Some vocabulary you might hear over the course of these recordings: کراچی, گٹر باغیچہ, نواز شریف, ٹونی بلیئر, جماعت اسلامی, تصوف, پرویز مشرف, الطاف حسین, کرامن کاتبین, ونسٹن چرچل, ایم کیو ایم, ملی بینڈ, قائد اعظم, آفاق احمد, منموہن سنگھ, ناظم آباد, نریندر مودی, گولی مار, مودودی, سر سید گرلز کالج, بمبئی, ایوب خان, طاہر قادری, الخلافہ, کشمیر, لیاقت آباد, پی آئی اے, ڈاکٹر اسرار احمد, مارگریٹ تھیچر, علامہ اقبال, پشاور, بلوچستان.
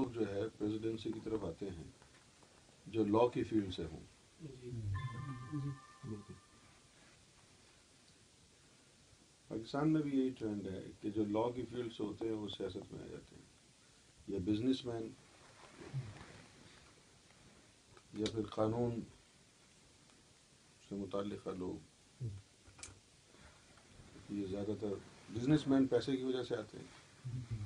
لوگ جو ہے پریزیڈنسی کی طرف آتے ہیں جو لاء کی فیلڈ سے ہوں. پاکستان میں بھی یہی ٹرینڈ ہے کہ جو لاء کی فیلڈ سے ہوتے ہیں وہ سیاست میں آ جاتے ہیں, یا بزنس مین, یا پھر قانون سے متعلقہ لوگ. یہ زیادہ تر بزنس مین پیسے کی وجہ سے آتے ہیں,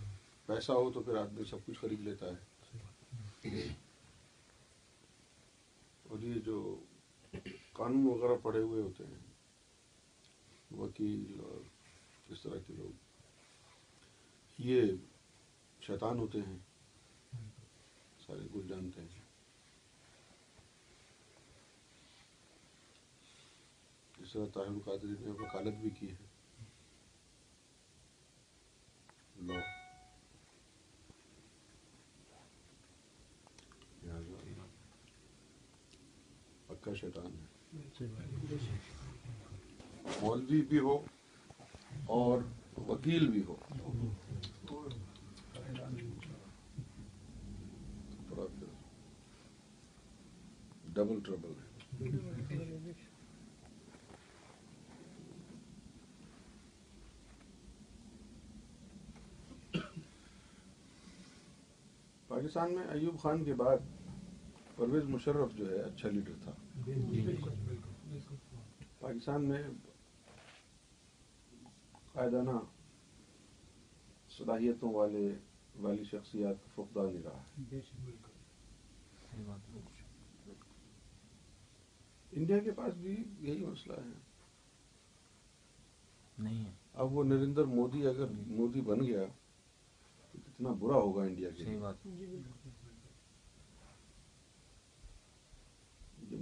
پیسہ ہو تو پھر آدمی سب کچھ خرید لیتا ہے. اور یہ جو قانون وغیرہ پڑھے ہوئے ہوتے ہیں وکیل اور اس طرح کے لوگ, یہ شیطان ہوتے ہیں, سارے کچھ جانتے ہیں. اس طرح طاہر قادری نے وکالت بھی کی ہے لاء. پکا شیطان ہے. مولوی بھی ہو اور وکیل بھی ہو, ڈبل ٹربل ہے. پاکستان میں ایوب خان کے بعد پرویز مشرف جو ہے اچھا لیڈر تھا. پاکستان میں قائدانہ صلاحیتوں والی شخصیات کا فقدان نہیں رہا. انڈیا کے پاس بھی یہی مسئلہ ہے. اب وہ نریندر مودی اگر مودی بن گیا تو کتنا برا ہوگا انڈیا کے لیے.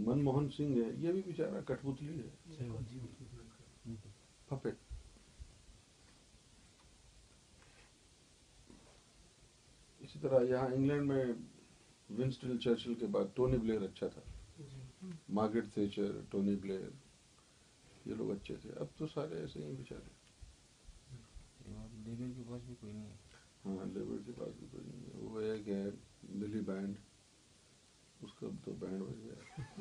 منموہن سنگھ ہے, یہ بھی بیچارہ کٹ پتلی ہے, پپٹ. اسی طرح یہاں انگلینڈ میں ونسٹن چرچل کے بعد ٹونی بلیئر اچھا تھا. مارگریٹ تھیچر, ٹونی بلیئر, یہ لوگ اچھے تھے. اب تو سارے ایسے ہی بیچارے. لیبر کے پاس بھی کوئی نہیں ہے. ہاں, لیبر کے پاس بھی کوئی نہیں ہے. وہ ایک ہے ملی بینڈ, اس کا تو بینڈ بج گیا.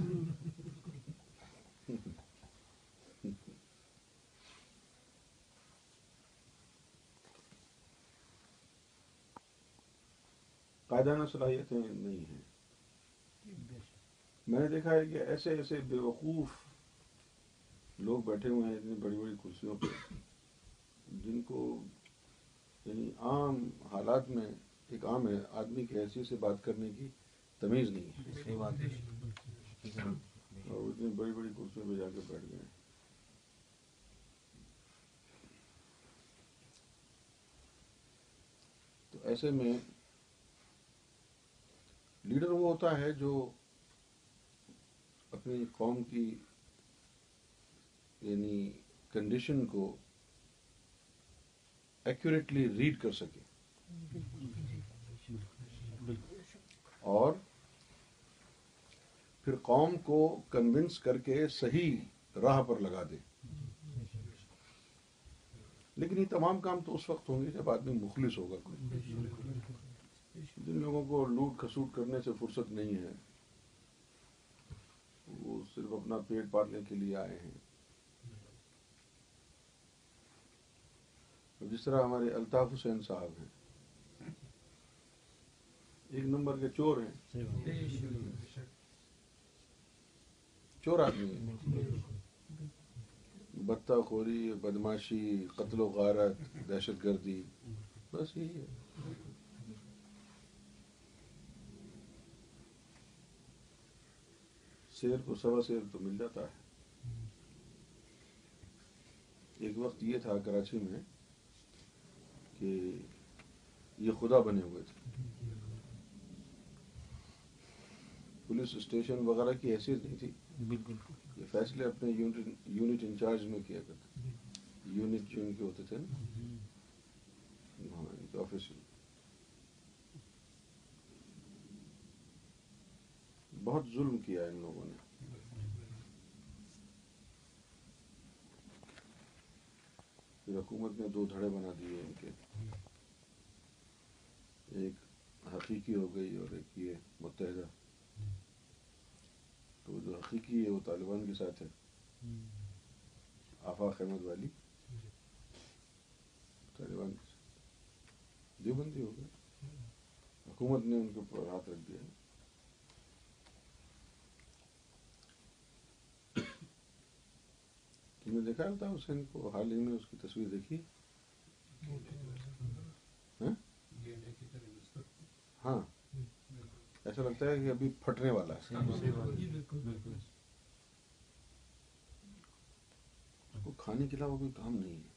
قائدانہ صلاحیتیں نہیں ہیں. میں نے دیکھا ہے کہ ایسے ایسے بے وقوف لوگ بیٹھے ہوئے ہیں اتنی بڑی بڑی کرسیوں پہ, جن کو یعنی عام حالات میں ایک عام آدمی کی حیثیت سے بات کرنے کی تمیز نہیں ہے, اور اتنی بڑی بڑی کرسیوں پہ جا کے بیٹھ گئے. تو ایسے میں لیڈر وہ ہوتا ہے جو اپنی قوم کی یعنی کنڈیشن کو ایکوریٹلی ریڈ کر سکے اور پھر قوم کو کنونس کر کے صحیح راہ پر لگا دے. لیکن یہ تمام کام تو اس وقت ہوں گے جب آدمی مخلص ہوگا. کوئی جن لوگوں کو لوٹ کھسوٹ کرنے سے فرصت نہیں ہے, وہ صرف اپنا پیٹ پالنے کے لیے آئے ہیں. جس طرح ہمارے الطاف حسین صاحب ہیں, ایک نمبر کے چور ہیں. چور آدمی, بدتہ خوری, بدماشی, قتل و غارت, دہشت گردی, بس یہی ہے. شیر کو سوا شیر تو مل جاتا ہے. ایک وقت یہ تھا کراچی میں کہ یہ خدا بنے ہوئے تھے. پولیس اسٹیشن وغیرہ کی حیثیت نہیں تھی. بالکل یہ فیصلے اپنے یونٹ انچارج میں کیا کرتے. یونٹ جو ان کے ہوتے تھے نا, ہاں, ان کے آفس. بہت ظلم کیا ان لوگوں نے. پھر حکومت نے دو دھڑے بنا دیے ان کے, ایک حقیقی ہو گئی اور ایک یہ متحدہ. تو جو حقیقی ہے وہ طالبان کے ساتھ ہے، آفاق احمد والی طالبان کے ساتھ، دیوبندی ہو گئے، حکومت نے ان کے اوپر ہاتھ رکھ دیا. تم نے دیکھا الطاف حسین کو حال ہی میں، اس کی تصویر دیکھی؟ ہاں، ایسا لگتا ہے کہ ابھی پھٹنے والا ہے. وہ کھانے کے علاوہ کوئی کام نہیں ہے.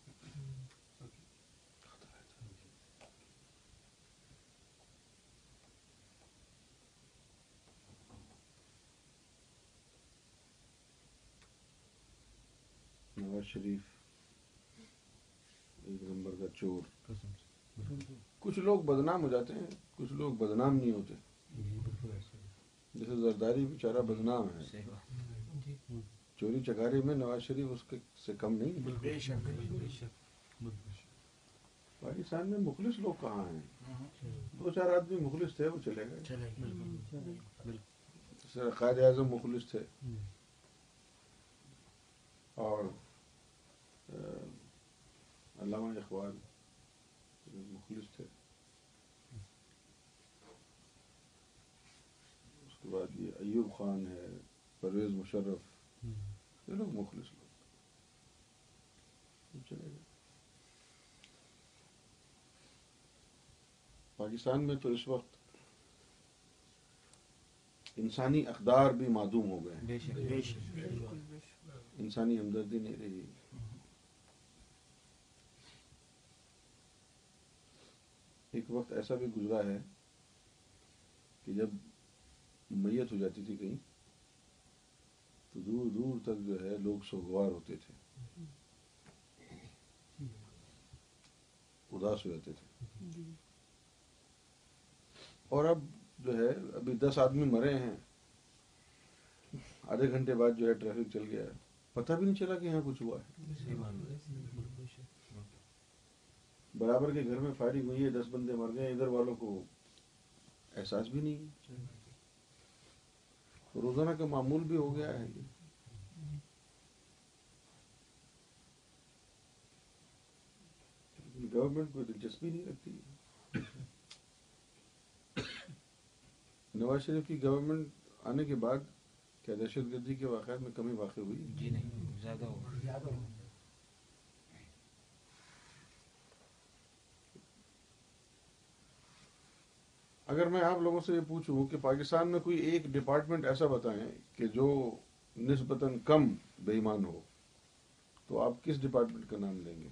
نواز شریف ایک نمبر کا چور. کچھ لوگ بدنام ہو جاتے ہیں، کچھ لوگ بدنام نہیں ہوتے. جیسے زرداری بیچارہ بدنام ہے، چوری چکاری میں نواز شریف اس کے سے کم نہیں. بے شک پاکستان میں مخلص لوگ کہاں ہیں؟ دو چار آدمی مخلص تھے وہ چلے گئے. قائد اعظم مخلص تھے، اور علامہ اقبال مخلص تھے. اس کے بعد یہ ایوب خان ہے، پرویز مشرف، یہ لوگ مخلص لوگ چلے گئے. پاکستان میں تو اس وقت انسانی اقدار بھی معدوم ہو گئے، انسانی ہمدردی نہیں رہی. ایک وقت ایسا بھی گزرا ہے کہ جب میت ہو جاتی تھی کہیں تو دور دور تک جو ہے لوگ سوگوار ہوتے تھے، اداس ہو جاتے تھے. اور اب جو ہے ابھی 10 آدمی مرے ہیں، آدھے گھنٹے بعد جو ہے ٹریفک چل گیا، پتہ بھی نہیں چلا کہ یہاں کچھ ہوا ہے. برابر کے گھر میں فائرنگ ہوئی ہے، 10 بندے مر گئے، ادھر والوں کو احساس بھی نہیں ہے. روزانہ کا معمول بھی ہو گیا ہے. گورنمنٹ کو دلچسپی نہیں رکھتی. نواز شریف کی گورنمنٹ آنے کے بعد کیا دہشت گردی کے واقعات میں کمی واقع ہوئی؟ جی نہیں، زیادہ ہو. اگر میں آپ لوگوں سے یہ پوچھوں کہ پاکستان میں کوئی ایک ڈپارٹمنٹ ایسا بتائیں کہ جو نسبتاً کم بے ایمان ہو، تو آپ کس ڈپارٹمنٹ کا نام لیں گے؟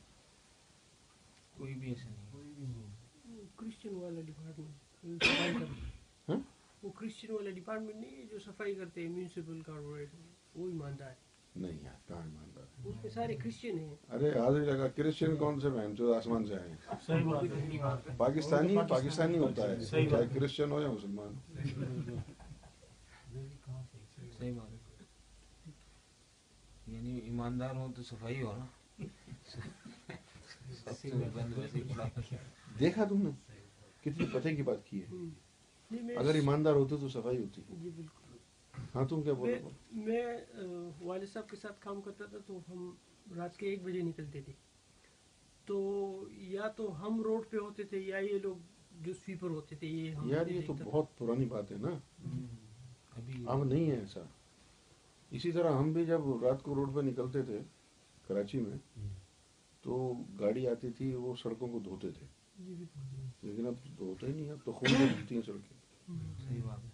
کوئی بھی ایسا نہیں. کوئی بھی نہیں. کرسچن والا ڈپارٹمنٹ. وہ کرسچن والا ڈپارٹمنٹ نہیں ہے جو صفائی کرتے ہیں میونسپل کارپوریشن، وہ ایماندار نہیں ہے. کہاں ایماندار؟ اس میں سارے کرسچن ہیں. ارے حاضر لگا، کرسچن کون سے ہیں جو آسمان سے آئے ہیں؟ پاکستانی پاکستانی ہوتا ہے، چاہے کرسچن ہو یا مسلمان ہو. یعنی ایماندار ہو تو صفائی ہو نا. دیکھا تم نے کتنی پتے کی بات کی ہے. اگر ایماندار ہوتے تو صفائی ہوتی. ہاں تم کیا بولو؟ میں والد صاحب کے ساتھ کام کرتا تھا تو ہم رات کے 1 بجے نکلتے تھے، تو یا تو ہم روڈ پہ ہوتے تھے یا یہ لوگ جو سویپر ہوتے تھے. یار یہ تو بہت پرانی بات ہے نا، اب نہیں ہے ایسا. اسی طرح ہم بھی جب رات کو روڈ پہ نکلتے تھے کراچی میں تو گاڑی آتی تھی، وہ سڑکوں کو دھوتے تھے، لیکن اب دھوتے ہی نہیں، اب تو خون دھلتی ہیں سڑکیں. صحیح بات ہے.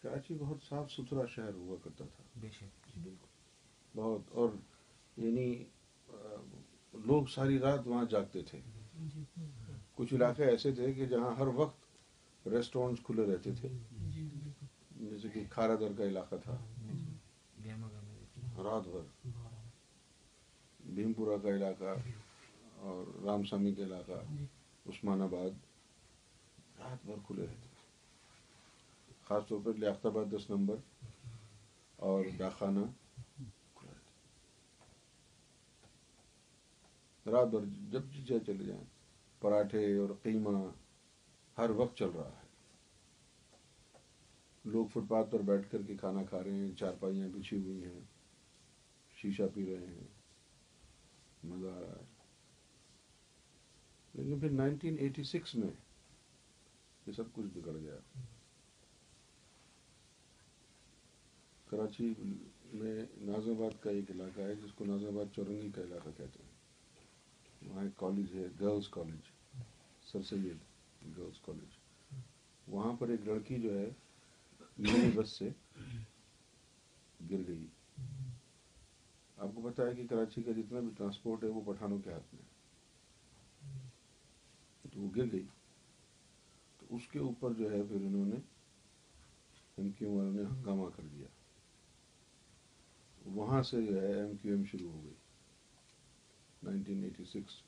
کراچی بہت صاف ستھرا شہر ہوا کرتا تھا. بے شک، بالکل بہت. اور یعنی لوگ ساری رات وہاں جاگتے تھے. کچھ علاقے ایسے تھے کہ جہاں ہر وقت ریسٹورینٹس کھلے رہتے تھے، جیسے کہ کھارا در کا علاقہ تھا رات بھر، بھیم پورہ کا علاقہ اور رام سامی کا علاقہ، عثمان آباد، رات بھر کھلے رہتے. خاص طور پر لیاقت آباد 10 نمبر اور ڈاکخانہ. رات بھر جب چیزیں چلے جائیں پراٹھے اور قیمہ ہر وقت چل رہا ہے. لوگ فٹ پاتھ پر بیٹھ کر کے کھانا کھا رہے ہیں, چارپائیاں بچھی ہوئی ہیں, شیشہ پی رہے ہیں, مزہ آ رہا ہے. لیکن پھر 1986 میں یہ سب کچھ بگڑ گیا. کراچی میں ناظم آباد کا ایک علاقہ ہے جس کو ناظم آباد چورنگی کا علاقہ کہتے ہیں. وہاں ایک کالج ہے, گرلز کالج, سر سید گرلز کالج. وہاں پر ایک لڑکی جو ہے میری بس سے گر گئی. آپ کو پتہ ہے کہ کراچی کا جتنا بھی ٹرانسپورٹ ہے وہ پٹھانوں کے ہاتھ میں ہے. تو وہ گر گئی تو اس کے اوپر جو ہے پھر انہوں نے ایم کیو والوں نے ہنگامہ کر دیا. وہاں سے جو ہے ایم کیو ایم شروع ہو گئی 1986.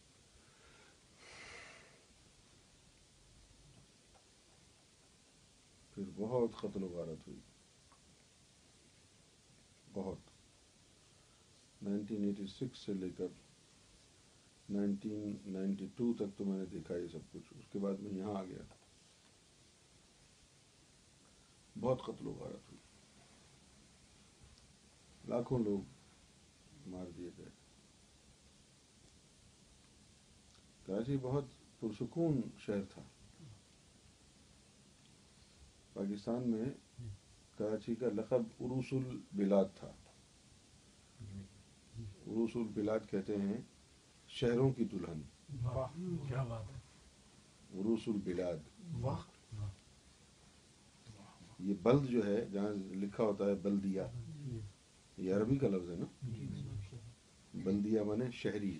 پھر بہت قتل و غارت ہوئی, بہت. 1986 سے لے کر 1992 تک تو میں نے دیکھا یہ سب کچھ. اس کے بعد میں یہاں آ گیا. بہت قتل و غارت ہوئی, لاکھوں لوگ مار دیے گئے. کراچی بہت پرسکون شہر تھا. پاکستان میں کراچی کا لقب عروس البلاد تھا. عروس البلاد کہتے ہیں شہروں کی دلہن. کیا بات ہے, عروس البلاد. یہ بلد جو ہے جہاں لکھا ہوتا ہے بلدیہ, یہ عربی کا لفظ ہے نا. بلدیہ مانے شہری,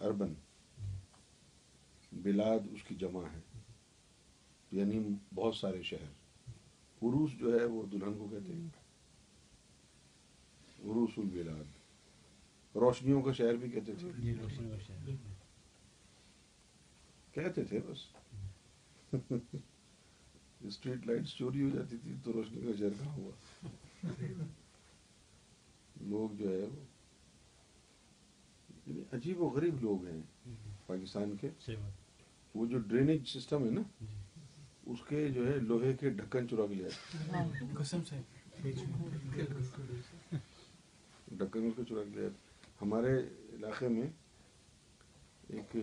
اربن. بلاد اس کی جمع ہے, یعنی بہت سارے شہر. عروس جو ہے وہ دلہن کو کہتے ہیں. عروس البلاد, روشنیوں کا شہر بھی کہتے تھے. کہتے تھے بس, اسٹریٹ لائٹس چوری ہو جاتی تھی تو روشنی کا شہر کہاں ہوا. لوگ جو ہے وہ عجیب و غریب لوگ ہیں پاکستان کے. وہ جو ڈرینیج سسٹم ہے نا, اس کے جو ہے لوہے کے ڈھکن چرا کے جاتے, قسم سے ڈھکن اس کو چرا کے جاتے. ہمارے علاقے میں ایک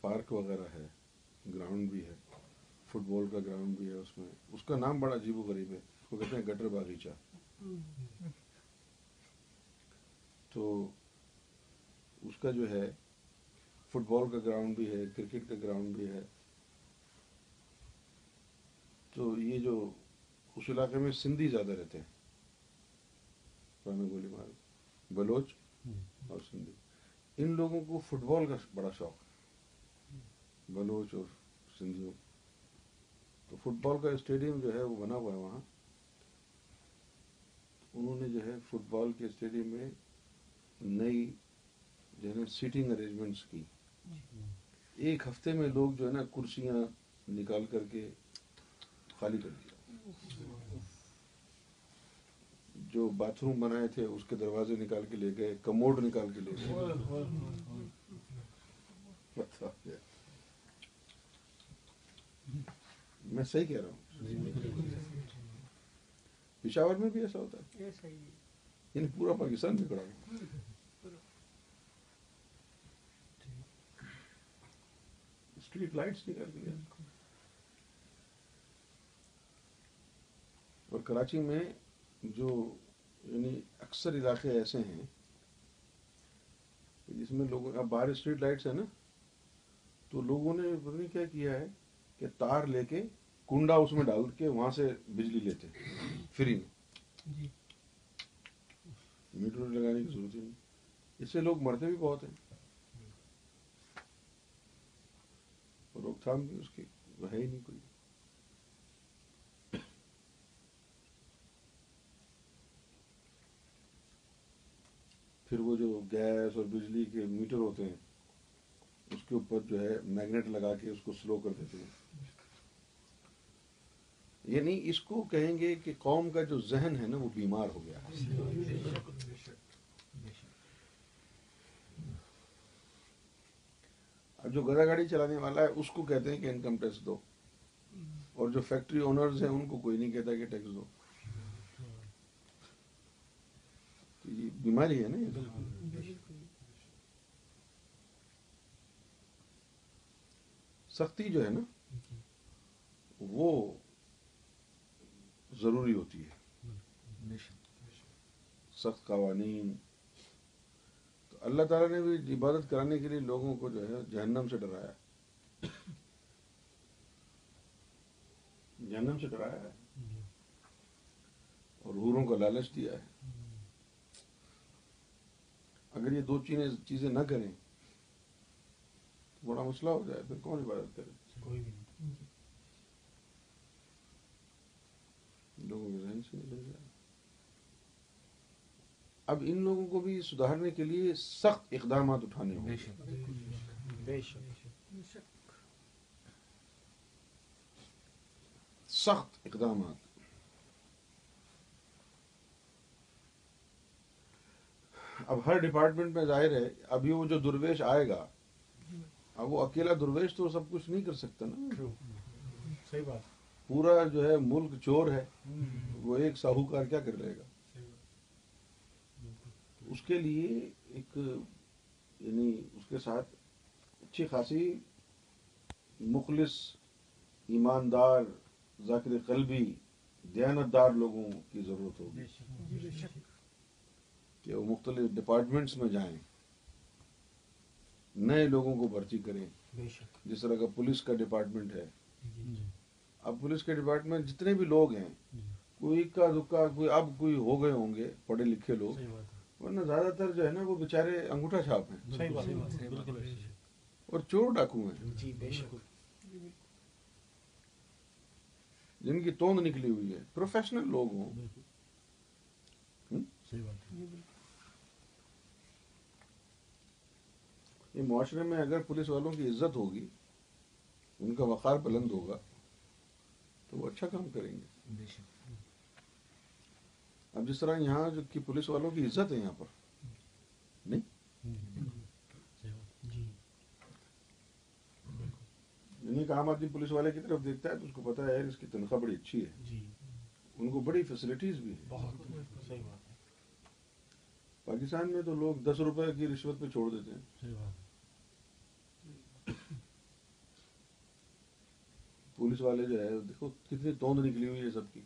پارک وغیرہ ہے, گراؤنڈ بھی ہے, فٹ بال کا گراؤنڈ بھی ہے. اس میں اس کا نام بڑا عجیب و غریب ہے, وہ کہتے ہیں گٹر باغیچہ. تو اس کا جو ہے فٹ بال کا گراؤنڈ بھی ہے, کرکٹ کا گراؤنڈ بھی ہے. تو یہ جو اس علاقے میں سندھی زیادہ رہتے ہیں, پرانے گولی مار, بلوچ اور سندھی. ان لوگوں کو فٹ بال کا بڑا شوق ہے, بلوچ اور سندھیوں. تو فٹ بال کا اسٹیڈیم جو ہے وہ بنا ہوا ہے وہاں. انہوں نے جو ہے فٹ بال کے اسٹیڈیم میں نئی جو ہے نا سیٹنگ ارینجمنٹس کی. ایک ہفتے میں لوگ جو ہے نا کرسیاں نکال کر کے خالی کر دیا. جو باتھ روم بنائے تھے اس کے دروازے نکال کے لے گئے, کموڈ نکال کے لے گئے. میں صحیح کہہ رہا ہوں, پشاور میں بھی ایسا ہوتا ہے, یعنی پورا پاکستان بگڑا ہوا. اسٹریٹ لائٹس نکال دیا. اور کراچی میں جو یعنی اکثر علاقے ایسے ہیں جس میں لوگوں, اب باہر اسٹریٹ لائٹس ہیں نا, تو لوگوں نے پتہ نہیں کیا کیا ہے کہ تار لے کے کنڈا اس میں ڈال کے وہاں سے بجلی لیتے فری میں. میٹر لگانے کی ضرورت ہی نہیں. اس سے لوگ مرتے بھی بہت ہیں, روک تھام بھی اس کی ہے ہی نہیں کوئی. پھر وہ جو گیس اور بجلی کے میٹر ہوتے ہیں اس کے اوپر جو ہے میگنیٹ لگا کے اس کو سلو کر دیتے ہیں. یعنی اس کو کہیں گے کہ قوم کا جو ذہن ہے نا وہ بیمار ہو گیا ہے. اب جو گدا گاڑی چلانے والا ہے اس کو کہتے ہیں کہ انکم ٹیکس دو, اور جو فیکٹری اونرز ہیں ان کو کوئی نہیں کہتا کہ ٹیکس دو. یہ بیماری ہے نا. یہ سختی جو ہے نا وہ ضروری ہوتی ہے, سخت قوانین. تو اللہ تعالیٰ نے بھی عبادت کرانے کے لیے لوگوں کو جو ہے جہنم سے ڈرایا, جہنم سے ڈرایا ہے, اور حوروں کو لالچ دیا ہے. اگر یہ دو چیزیں نہ کریں بڑا مسئلہ ہو جائے, پھر کون عبادت کرے؟ کوئی بھی نہیں. لوگوں کے ذہن سے نکل جائے. اب ان لوگوں کو بھی سدھارنے کے لیے سخت اقدامات اٹھانے ہوں گے, سخت اقدامات. اب ہر ڈپارٹمنٹ میں ظاہر ہے ابھی وہ جو درویش آئے گا, اب وہ اکیلا درویش تو سب کچھ نہیں کر سکتا نا. صحیح بات. پورا جو ہے ملک چور ہے, وہ ایک ساہوکار کیا کر لے گا؟ اس کے لیے ایک یعنی اس کے ساتھ اچھی خاصی مخلص, ایماندار, ذاکر قلبی, دیانتدار لوگوں کی ضرورت ہوگی کہ وہ مختلف ڈپارٹمنٹس میں جائیں, نئے لوگوں کو بھرتی کریں. جس طرح کا پولیس کا ڈپارٹمنٹ ہے, اب پولیس کے ڈپارٹمنٹ جتنے بھی لوگ ہیں کوئی کا دکا کوئی, اب کوئی ہو گئے ہوں گے پڑھے لکھے لوگ, ورنہ زیادہ تر جو ہے نا وہ بیچارے انگوٹھا چھاپ ہیں اور چور ڈاکو ہیں جن کی توند نکلی ہوئی ہے. پروفیشنل لوگ ہوں. یہ معاشرے میں اگر پولیس والوں کی عزت ہوگی, ان کا وقار بلند ہوگا, تو وہ اچھا کام کریں گے. اب جس طرح یہاں جو کہ پولیس والوں کی عزت ہے یہاں پر نہیں, یعنی کہ عام آدمی پولیس والے کی طرف دیکھتا ہے تو اس کو پتا ہے اس کی تنخواہ بڑی اچھی ہے, ان کو بڑی فیسلٹیز بھی ہے. پاکستان میں تو لوگ 10 روپے کی رشوت پہ چھوڑ دیتے ہیں. پولیس والے جو ہے دیکھو کتنی توند نکلی ہوئی ہے سب کی.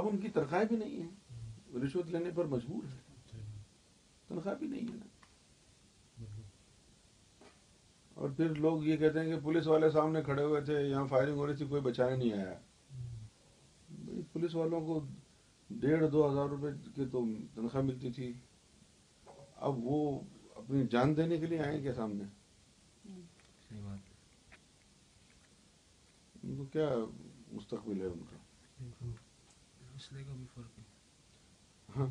اب ان کی تنخواہ بھی نہیں ہے, رشوت لینے پر مجبور ہے, تنخواہ بھی نہیں ہے نا. اور پھر لوگ یہ کہتے ہیں کہ پولیس والے سامنے کھڑے ہوئے تھے, یہاں فائرنگ ہو رہی تھی, کوئی بچانے نہیں آیا. پولیس والوں کو 1500-2000 روپے کی تو تنخواہ ملتی تھی, اب وہ اپنی جان دینے کے لیے آئے کیا سامنے؟ ان کو کیا مستقبل ہے ان کا؟ ہاں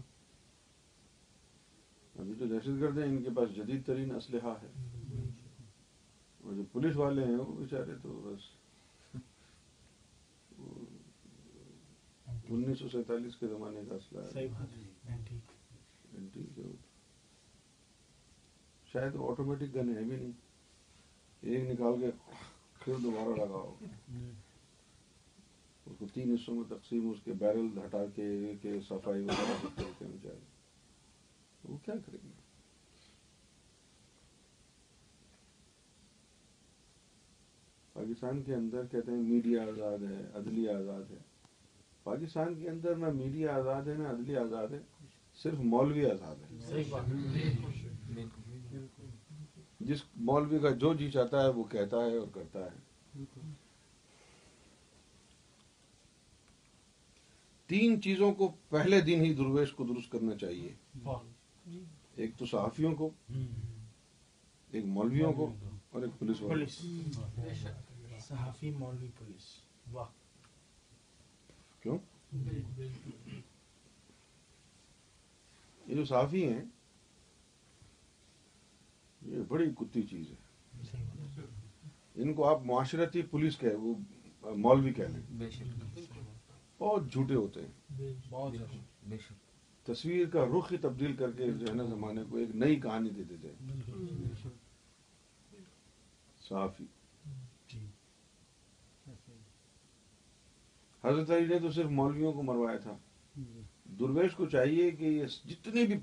ابھی جو دہشت گرد ہیں ان کے پاس جدید ترین اسلحہ ہے, اور جو پولیس والے ہیں وہ بیچارے تو بس 1947 کے زمانے کا اسلحہ ہے. شاید آٹومیٹک گن ہے بھی نہیں, ایک نکال کے پھر دوبارہ لگاؤ, اس کو 3 حصوں میں تقسیم, اس کے بیرل ہٹا کے صفائی وغیرہ چاہیے. وہ کیا کریں گے؟ پاکستان کے اندر کہتے ہیں میڈیا آزاد ہے, عدلیہ آزاد ہے. پاکستان کے اندر نہ میڈیا آزاد ہے نہ عدلیہ آزاد ہے, صرف مولوی آزاد ہے. جس مولوی کا جو جی چاہتا ہے وہ کہتا ہے اور کرتا ہے. 3 چیزوں کو پہلے دن ہی درویش کو درست کرنا چاہیے, ایک تو صحافیوں کو, ایک مولویوں کو, اور ایک پولیس والوں. صحافی, مولوی, پولیس. واہ. کیوں؟ یہ جو صحافی ہیں یہ بڑی کتی چیز ہے. ان کو آپ معاشرتی پولیس کہہ, وہ مولوی کہہ لیں, بہت جھوٹے ہوتے ہیں. بہت تصویر کا رخ ہی تبدیل کر کے جو ہے نا زمانے کو ایک نئی کہانی دے دیتے ہیں. صحافی. حضرت علی نے تو صرف مولویوں کو مروایا تھا. درویش کو چاہیے کہ یہ جتنی بھی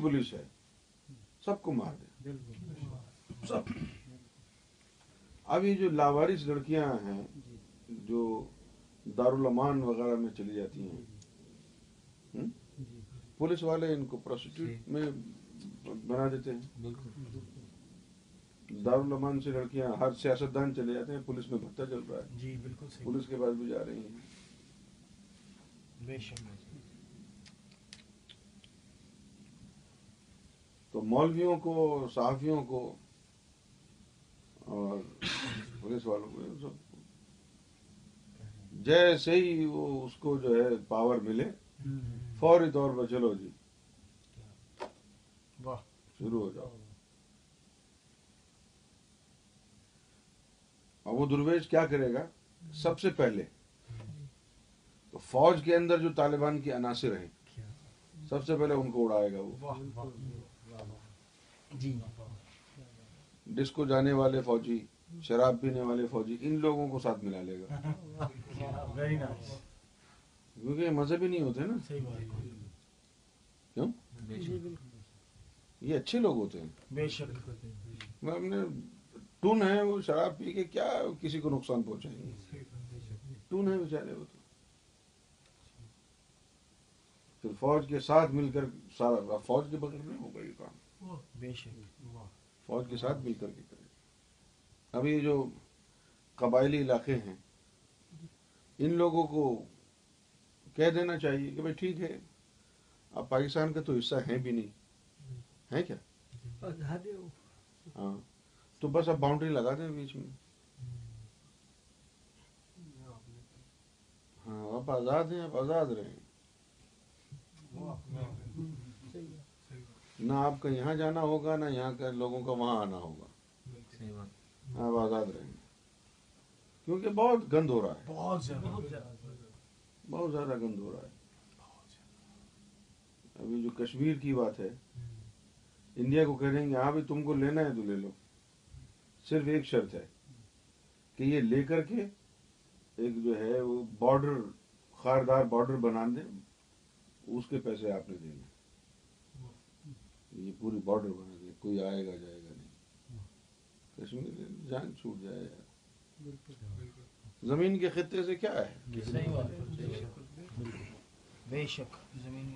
پولیس ہے سب کو مار دے سب. اب یہ جو لاوارث لڑکیاں ہیں جو دارالامان وغیرہ میں چلی جاتی ہیں, پولیس والے ان کو پروسٹیوٹ میں بنا دیتے ہیں. دارالامان سے لڑکیاں, ہر سیاستدان چلے جاتے ہیں, پولیس میں بھتہ چل رہا ہے. جی بالکل, پولیس کے پاس بھی جا رہی ہیں. بے شک. تو مولویوں کو, صحافیوں کو اور پولیس والوں کو سب کو جیسے ہی وہ اس کو جو ہے پاور ملے فوری طور پر چلو جی واہ شروع ہو جاؤ. اور وہ درویش کیا کرے گا؟ سب سے پہلے تو فوج کے اندر جو طالبان کی عناصر ہیں سب سے پہلے ان کو اڑائے گا. وہ ڈسکو جانے والے فوجی, شراب پینے والے فوجی, ان لوگوں کو ساتھ ملا لے گا. کیونکہ یہ مذہبی نہیں ہوتے نا. کیوں؟ یہ اچھے لوگ ہوتے ہیں. بے شک ہم نے ٹون ہے, وہ شراب پی کے کیا کسی کو نقصان پہنچائیں گے. ٹون ہے بیچارے وہ. تو پھر فوج کے ساتھ مل کر سارا, فوج کے بغیر نہیں ہوگا یہ کام. بے شک فوج کے ساتھ مل کر کے کریں. اب یہ جو قبائلی علاقے ہیں ان لوگوں کو کہہ دینا چاہیے کہ بھائی ٹھیک ہے, آپ پاکستان کا تو حصہ ہیں بھی نہیں, ہیں کیا؟ ہاں تو بس اب باؤنڈری لگا دیں بیچ میں. ہاں آپ آزاد ہیں, آپ آزاد رہیں. نہ آپ کا یہاں جانا ہوگا نہ یہاں کا لوگوں کا وہاں آنا ہوگا. آپ آزاد رہیں گے. کیونکہ بہت گند ہو رہا ہے, بہت زیادہ گند ہو رہا ہے. ابھی جو کشمیر کی بات ہے, انڈیا کو کہیں گے ہاں بھی تم کو لینا ہے تو لے لو, صرف ایک شرط ہے کہ یہ لے کر کے ایک جو ہے وہ بارڈر, خاردار بارڈر بنا دیں, اس کے پیسے آپ نے دینے. یہ پوری بارڈر بنا دیں, کوئی آئے گا جائے گا نہیں. کشمیر جان چھوٹ جائے یار. زمین کے خطے سے کیا ہے؟ بے شک زمین.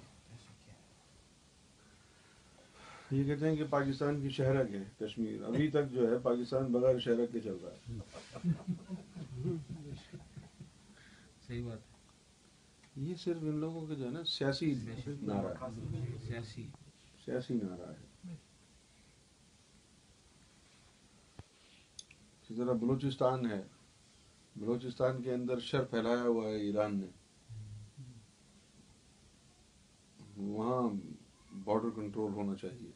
یہ کہتے ہیں کہ پاکستان کی شہرک ہے کشمیر. ابھی تک جو ہے پاکستان بغیر شہرک کے چل رہا ہے. صحیح بات ہے. یہ صرف ان لوگوں کے جو ہے نا سیاسی نعرہ ہے, سیاسی نعرہ ہے. اسی طرح بلوچستان ہے, بلوچستان کے اندر شر پھیلایا ہوا ہے ایران نے. وہاں بارڈر کنٹرول ہونا چاہیے,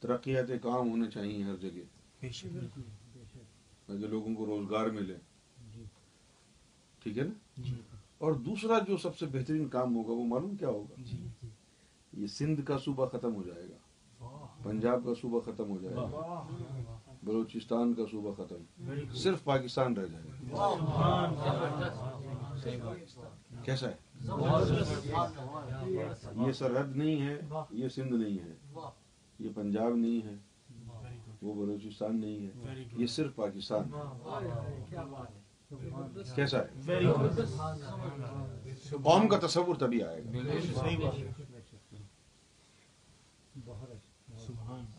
ترقیات کام ہونے چاہیے ہر جگہ, جو لوگوں کو روزگار ملے. ٹھیک ہے نا. اور دوسرا جو سب سے بہترین کام ہوگا وہ معلوم کیا ہوگا؟ یہ سندھ کا صوبہ ختم ہو جائے گا, پنجاب کا صوبہ ختم ہو جائے گا, بلوچستان کا صوبہ ختم, صرف پاکستان رہ جائے گا. کیسا ہے؟ یہ سرحد نہیں ہے, یہ سندھ نہیں ہے, یہ پنجاب نہیں ہے, وہ بلوچستان نہیں ہے, یہ صرف پاکستان. کیسا ہے؟ قوم کا تصور تبھی آئے گا,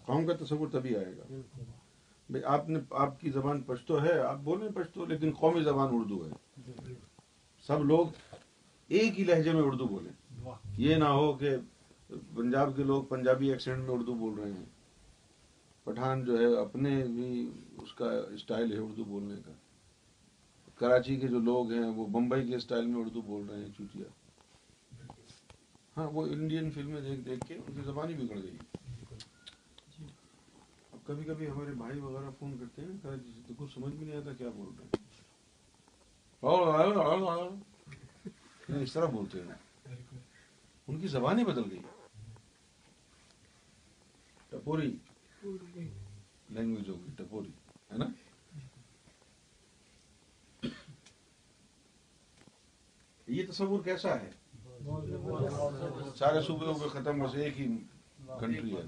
قوم کا تصور تبھی آئے گا. آپ نے, آپ کی زبان پشتو ہے, آپ بولیں پشتو, لیکن قومی زبان اردو ہے. سب لوگ ایک ہی لہجے میں اردو بولیں. یہ نہ ہو کہ پنجاب کے لوگ پنجابی ایکسینٹ میں اردو بول رہے ہیں, پٹھان جو ہے اپنے بھی اس کا اسٹائل ہے اردو بولنے کا, کراچی کے جو لوگ ہیں وہ بمبئی کے اسٹائل میں اردو بول رہے ہیں چوٹیا. ہاں وہ انڈین فلمیں دیکھ دیکھ کے ان کی زبان ہی بگڑ گئی. اب کبھی کبھی ہمارے بھائی وغیرہ فون کرتے ہیں کراچی سے, تو کچھ سمجھ بھی نہیں آتا کیا بول رہے ہیں. اس طرح بولتے ہیں, ان کی زبان ہی بدل گئی. ٹپوری لینگویج ہوگی, ٹپوری ہے نا. یہ تصور کیسا ہے؟ سارے صوبے ہو کے ختم, بس ایک ہی کنٹری ہے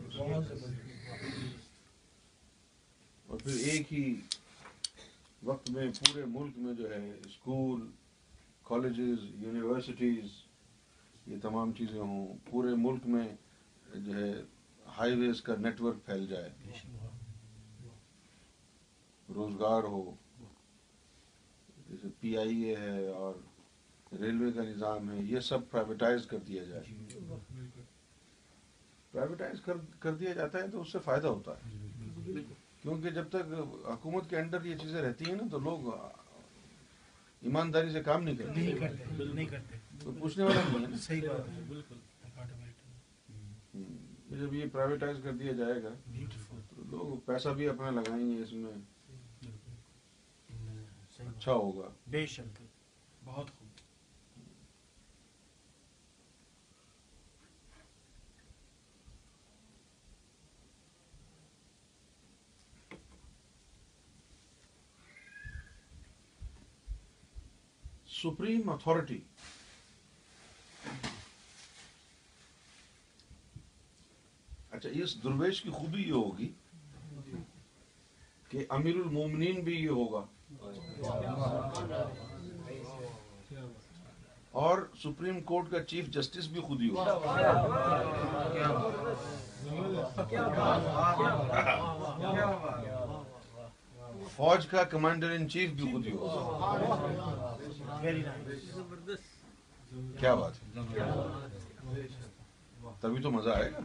اور پھر ایک ہی وقت میں پورے ملک میں جو ہے اسکول, کالجز, یونیورسٹیز, یہ تمام چیزیں ہوں, پورے ملک میں جو ہے ہائی ویز کا نیٹ ورک پھیل جائے, روزگار ہو, جیسے پی آئی اے ہے اور ریلوے کا نظام ہے, یہ سب پرائیویٹائز کر دیا جائے. پرائیویٹائز کر دیا جاتا ہے تو اس سے فائدہ ہوتا ہے, کیونکہ جب تک حکومت کے انڈر یہ چیزیں رہتی ہیں نا تو لوگ ایمانداری سے کام نہیں کرتے, تو پوچھنے والا نہیں ہے. صحیح بات ہے, بالکل. جب یہ پرائیویٹائز کر دیا جائے گا تو لوگ پیسہ بھی اپنا لگائیں گے اس میں, اچھا ہوگا. بے شک, بہت خوب. سپریم اتھارٹی, اچھا اس درویش کی خوبی یہ ہوگی کہ امیر المومنین بھی یہ ہوگا اور سپریم کورٹ کا چیف جسٹس بھی خود ہی ہوگا, فوج کا کمانڈر ان چیف بھی خود ہی ہوگا. کیا بات ہے, تبھی تو مزہ آئے گا.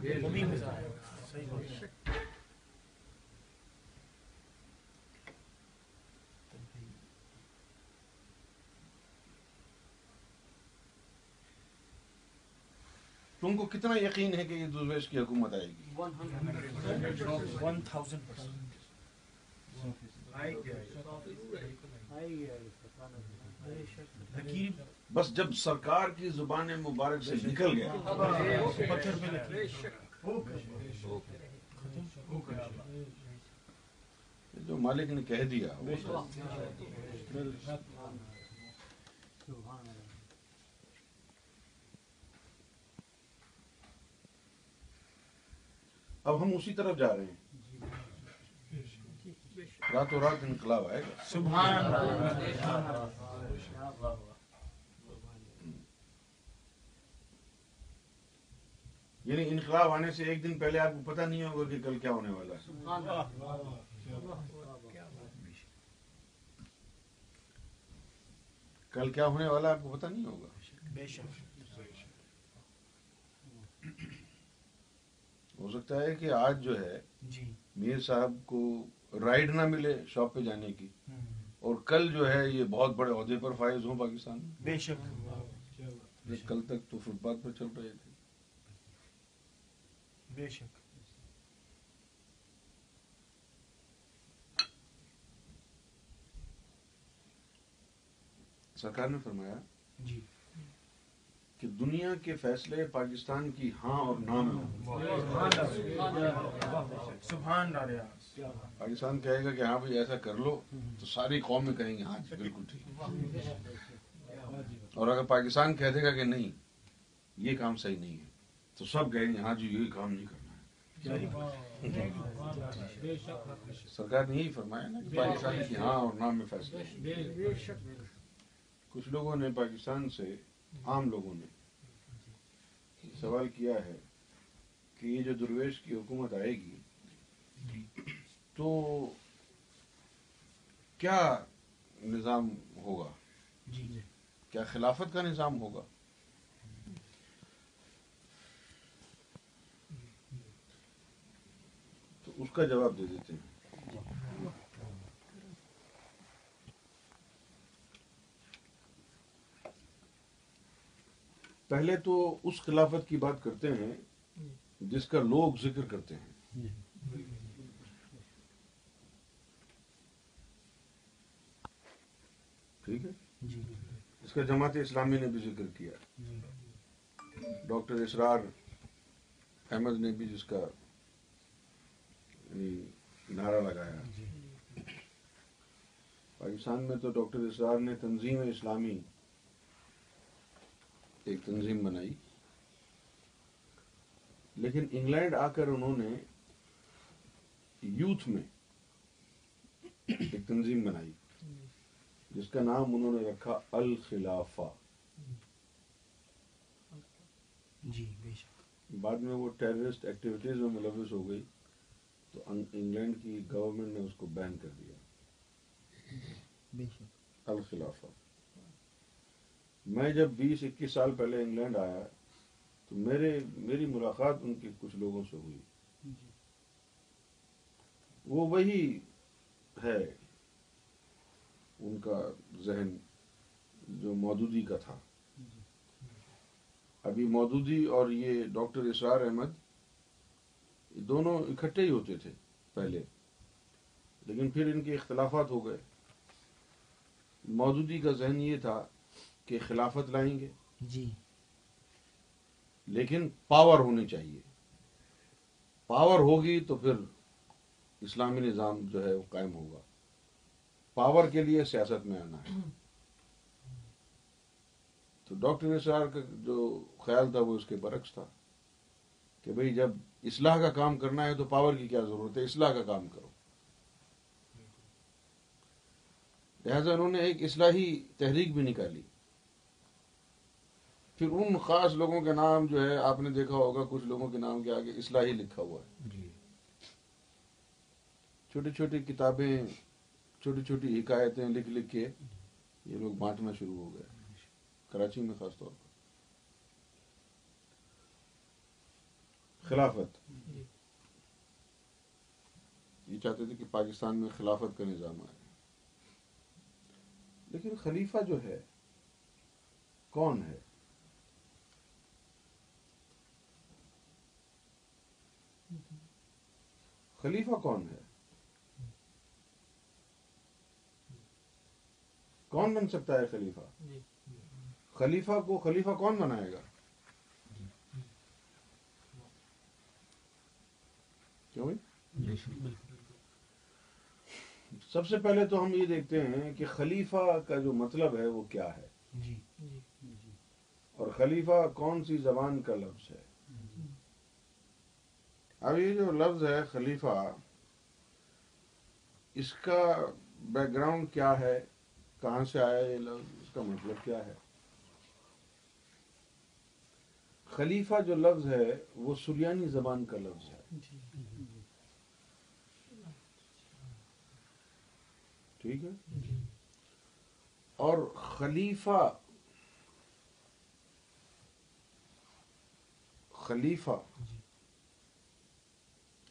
تم کو کتنا یقین ہے کہ یہ درویش کی حکومت آئے گی؟ 1000%. بس جب سرکار کی زبان مبارک سے نکل گیا جو مالک نے کہہ دیا, اب ہم اسی طرف جا رہے ہیں. راتوں رات انقلاب آئے گا. سبحان اللہ. یعنی انقلاب آنے سے ایک دن پہلے آپ کو پتہ نہیں ہوگا کہ کل کیا ہونے والا ہے. کل کیا ہونے والا آپ کو پتہ نہیں ہوگا. بے شک ہو سکتا ہے کہ آج جو ہے میر صاحب کو رائڈ نہ ملے شاپ پہ جانے کی, اور کل جو ہے یہ بہت بڑے عہدے پر فائز ہوں پاکستان میں. بے شک, کل تک تو فٹ پاتھ پر چل رہے تھے. بے شک. سرکار نے فرمایا جی کہ دنیا کے فیصلے پاکستان کی ہاں اور نہ میں. پاکستان کہے گا کہ ہاں بھائی ایسا کر لو تو ساری قوم میں کہیں گے ہاں جی بالکل ٹھیک, اور اگر پاکستان کہہ دے گا کہ نہیں یہ کام صحیح نہیں ہے تو سب کہیں گے ہاں جی یہ کام نہیں کرنا ہے. سرکار نے یہی فرمایا نا کہ پاکستان کی ہاں اور نہ میں فیصلے. کچھ لوگوں نے پاکستان سے, عام لوگوں نے سوال کیا ہے کہ یہ جو درویش کی حکومت آئے گی تو کیا نظام ہوگا, کیا خلافت کا نظام ہوگا؟ تو اس کا جواب دے دیتے ہیں. پہلے تو اس خلافت کی بات کرتے ہیں جس کا لوگ ذکر کرتے ہیں. ٹھیک ہے, اس کا جماعت اسلامی نے بھی ذکر کیا, ڈاکٹر اسرار احمد نے بھی جس کا نعرہ لگایا. پاکستان میں تو ڈاکٹر اسرار نے تنظیم اسلامی ایک تنظیم بنائی، لیکن انگلینڈ آ کر انہوں نے یوتھ میں ایک تنظیم بنائی جس کا نام انہوں نے رکھا الخلافہ. جی بے شک بعد میں وہ ٹیررسٹ ایکٹیویٹیز میں ملوث ہو گئی تو انگلینڈ کی گورنمنٹ نے اس کو بین کر دیا. بے شک الخلافہ. میں جب 20-21 سال پہلے انگلینڈ آیا تو میری ملاقات ان کے کچھ لوگوں سے ہوئی. وہ وہی ہے ان کا ذہن جو مودودی کا تھا. ابھی مودودی اور یہ ڈاکٹر اسرار احمد دونوں اکٹھے ہی ہوتے تھے پہلے، لیکن پھر ان کے اختلافات ہو گئے. مودودی کا ذہن یہ تھا کہ خلافت لائیں گے جی، لیکن پاور ہونی چاہیے، پاور ہوگی تو پھر اسلامی نظام جو ہے وہ قائم ہوگا. پاور کے لیے سیاست میں آنا ہے. تو ڈاکٹر اسرار کا جو خیال تھا وہ اس کے برعکس تھا کہ بھئی جب اصلاح کا کام کرنا ہے تو پاور کی کیا ضرورت ہے، اصلاح کا کام کرو. لہٰذا انہوں نے ایک اصلاحی تحریک بھی نکالی. پھر ان خاص لوگوں کے نام جو ہے آپ نے دیکھا ہوگا کچھ لوگوں کے نام کے آگے اصلاحی لکھا ہوا ہے. چھوٹی چھوٹی کتابیں، چھوٹی چھوٹی حکایتیں لکھ لکھ کے یہ لوگ بانٹنا شروع ہو گئے، کراچی میں خاص طور پر. خلافت یہ چاہتے تھے کہ پاکستان میں خلافت کا نظام آئے، لیکن خلیفہ جو ہے کون ہے؟ خلیفہ کون ہے؟ کون بن سکتا ہے خلیفہ؟ خلیفہ کو خلیفہ کون بنائے گا؟ کیوں سب سے پہلے تو ہم یہ دیکھتے ہیں کہ خلیفہ کا جو مطلب ہے وہ کیا ہے، اور خلیفہ کون سی زبان کا لفظ ہے. اب یہ جو لفظ ہے خلیفہ، اس کا بیک گراؤنڈ کیا ہے، کہاں سے آیا یہ لفظ، اس کا مطلب کیا ہے. خلیفہ جو لفظ ہے وہ سریانی زبان کا لفظ ہے، ٹھیک ہے. اور خلیفہ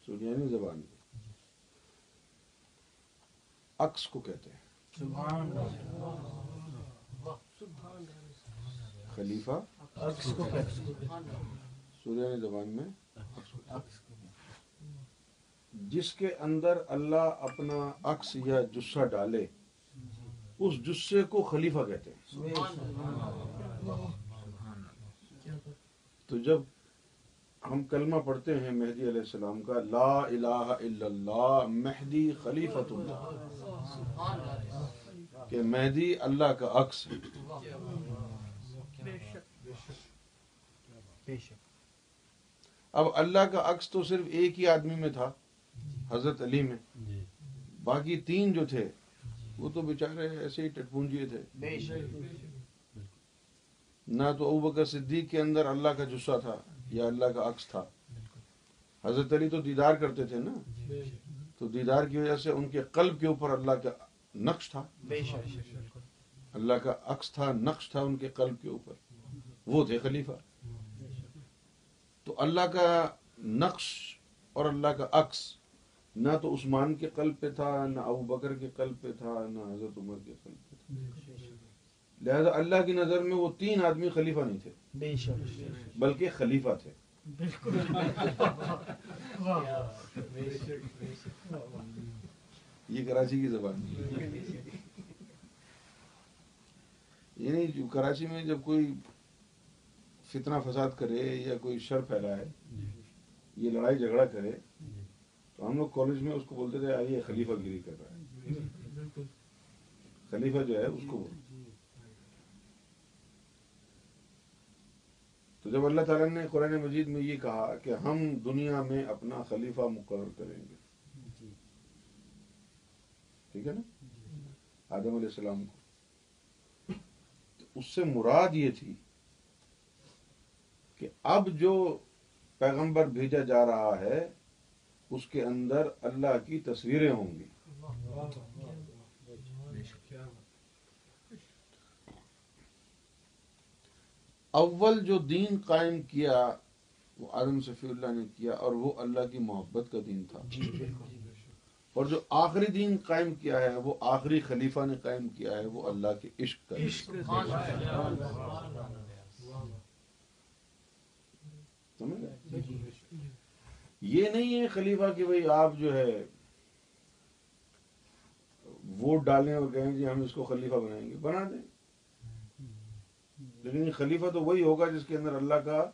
سریانی زبان میں عکس کو کہتے ہیں. سبحان اللہ. خلیفہ عکس کو کہتے ہیں سریانی زبان میں. جس کے اندر اللہ اپنا عکس یا جسہ ڈالے اس جسے کو خلیفہ کہتے ہیں. تو جب ہم کلمہ پڑھتے ہیں مہدی علیہ السلام کا، لا الہ الا اللہ مہدی خلیفۃ اللہ، کہ مہدی اللہ کا عکس ہے. اب اللہ کا عکس تو صرف ایک ہی آدمی میں تھا، حضرت علی میں. باقی تین جو تھے وہ تو بیچارے ایسے ہی ٹٹپونجیے تھے. نہ تو ابوبکر صدیق کے اندر اللہ کا جسہ تھا یا اللہ کا عکس تھا. حضرت علی تو دیدار کرتے تھے نا، تو دیدار کی وجہ سے ان کے قلب کے اوپر اللہ کا نقش تھا، اللہ کا عکس تھا، نقش تھا ان کے قلب کے اوپر. وہ تھے خلیفہ. تو اللہ کا نقش اور اللہ کا عکس نہ تو عثمان کے قلب پہ تھا، نہ ابوبکر کے قلب پہ تھا، نہ حضرت عمر کے قلب پہ تھا. لہذا اللہ کی نظر میں وہ تین آدمی خلیفہ نہیں تھے، بے شک بلکہ خلیفہ تھے. بالکل. یہ کراچی کی زبان. یعنی جو کراچی میں جب کوئی فتنہ فساد کرے یا کوئی شر پھیلائے، یہ لڑائی جھگڑا کرے، ہم لوگ کالج میں اس کو بولتے تھے آئیے خلیفہ گیری کر رہا ہے, خلیفہ جو ہے اس کو بولتے. تو جب اللہ تعالیٰ نے قرآن مجید میں یہ کہا کہ ہم دنیا میں اپنا خلیفہ مقرر کریں گے, ٹھیک ہے نا, آدم علیہ السلام کو, تو اس سے مراد یہ تھی کہ اب جو پیغمبر بھیجا جا رہا ہے اس کے اندر اللہ کی تصویریں ہوں گی. اول جو دین قائم کیا وہ آدم صفی اللہ نے کیا, اور وہ اللہ کی محبت کا دین تھا. اور جو آخری دین قائم کیا ہے وہ آخری خلیفہ نے قائم کیا ہے, وہ اللہ کے عشق کا دین. یہ نہیں ہے خلیفہ کہ بھئی آپ جو ہے ووٹ ڈالیں اور کہیں جی ہم اس کو خلیفہ بنائیں گے, بنا دیں, لیکن خلیفہ تو وہی ہوگا جس کے اندر اللہ کا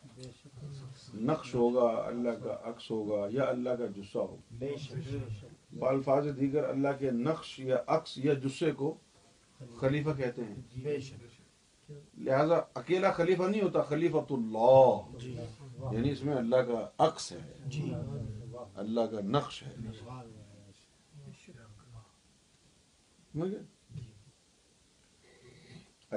نقش ہوگا, اللہ کا عکس ہوگا یا اللہ کا جسہ ہوگا. بالفاظ دیگر اللہ کے نقش یا عکس یا جسے کو خلیفہ کہتے ہیں. لہذا اکیلا خلیفہ نہیں ہوتا, خلیفۃ اللہ, یعنی اس میں اللہ کا عکس ہے, اللہ کا نقش ہے.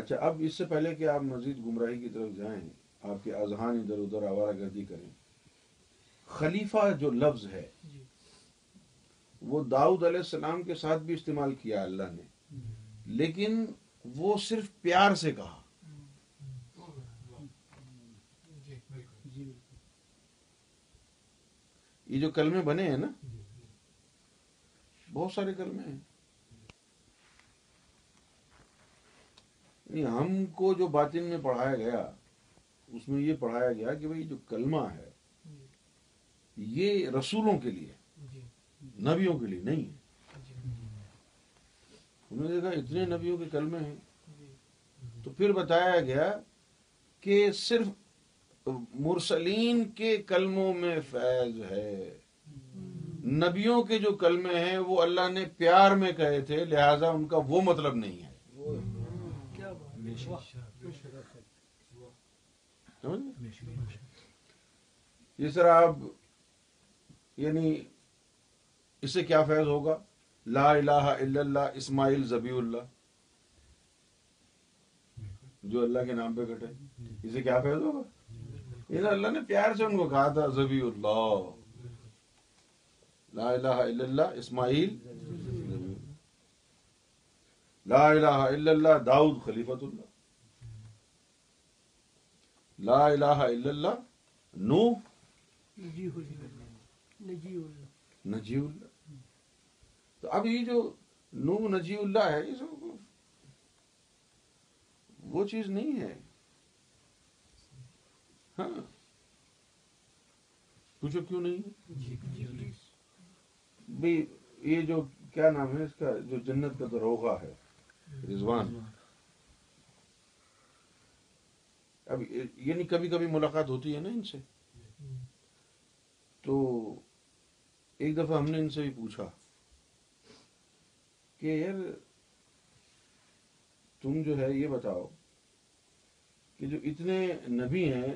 اچھا, اب اس سے پہلے کہ آپ مزید گمراہی کی طرف جائیں, آپ کے اذہان ادھر ادھر آوارہ گردی کریں, خلیفہ جو لفظ ہے وہ داؤد علیہ السلام کے ساتھ بھی استعمال کیا اللہ نے, لیکن وہ صرف پیار سے کہا. یہ جو کلمے بنے ہیں نا, بہت سارے کلمے ہیں, ہم کو جو باطن میں پڑھایا گیا اس میں یہ پڑھایا گیا کہ بھئی جو کلمہ ہے یہ رسولوں کے لیے, نبیوں کے لیے نہیں ہے. انہوں نے دیکھا اتنے نبیوں کے کلمے ہیں, تو پھر بتایا گیا کہ صرف مرسلین کے کلموں میں فیض ہے, نبیوں کے جو کلمے ہیں وہ اللہ نے پیار میں کہے تھے, لہذا ان کا وہ مطلب نہیں ہے. اس طرح آپ یعنی اس سے کیا فیض ہوگا, لا الہ الا اللہ اسماعیل ذبیح اللہ جو اللہ کے نام پہ کٹے, اسے کیا فیض ہوگا, اللہ نے پیار سے ان کو کہا تھا ذبیح اللہ, لا الہ الا اللہ اسماعیل, لا الہ الا اللہ داؤد خلیفۃ اللہ, لا الہ الا اللہ نوح نجی اللہ. تو اب یہ جو نوح نجی اللہ ہے اس کو وہ چیز نہیں ہے. ہاں پوچھو کیوں نہیں, بھئی یہ جو کیا نام ہے اس کا جو جنت کا دروغہ ہے رضوان, اب یعنی کبھی کبھی ملاقات ہوتی ہے نا ان سے, تو ایک دفعہ ہم نے ان سے بھی پوچھا کہ یار تم جو ہے یہ بتاؤ کہ جو اتنے نبی ہیں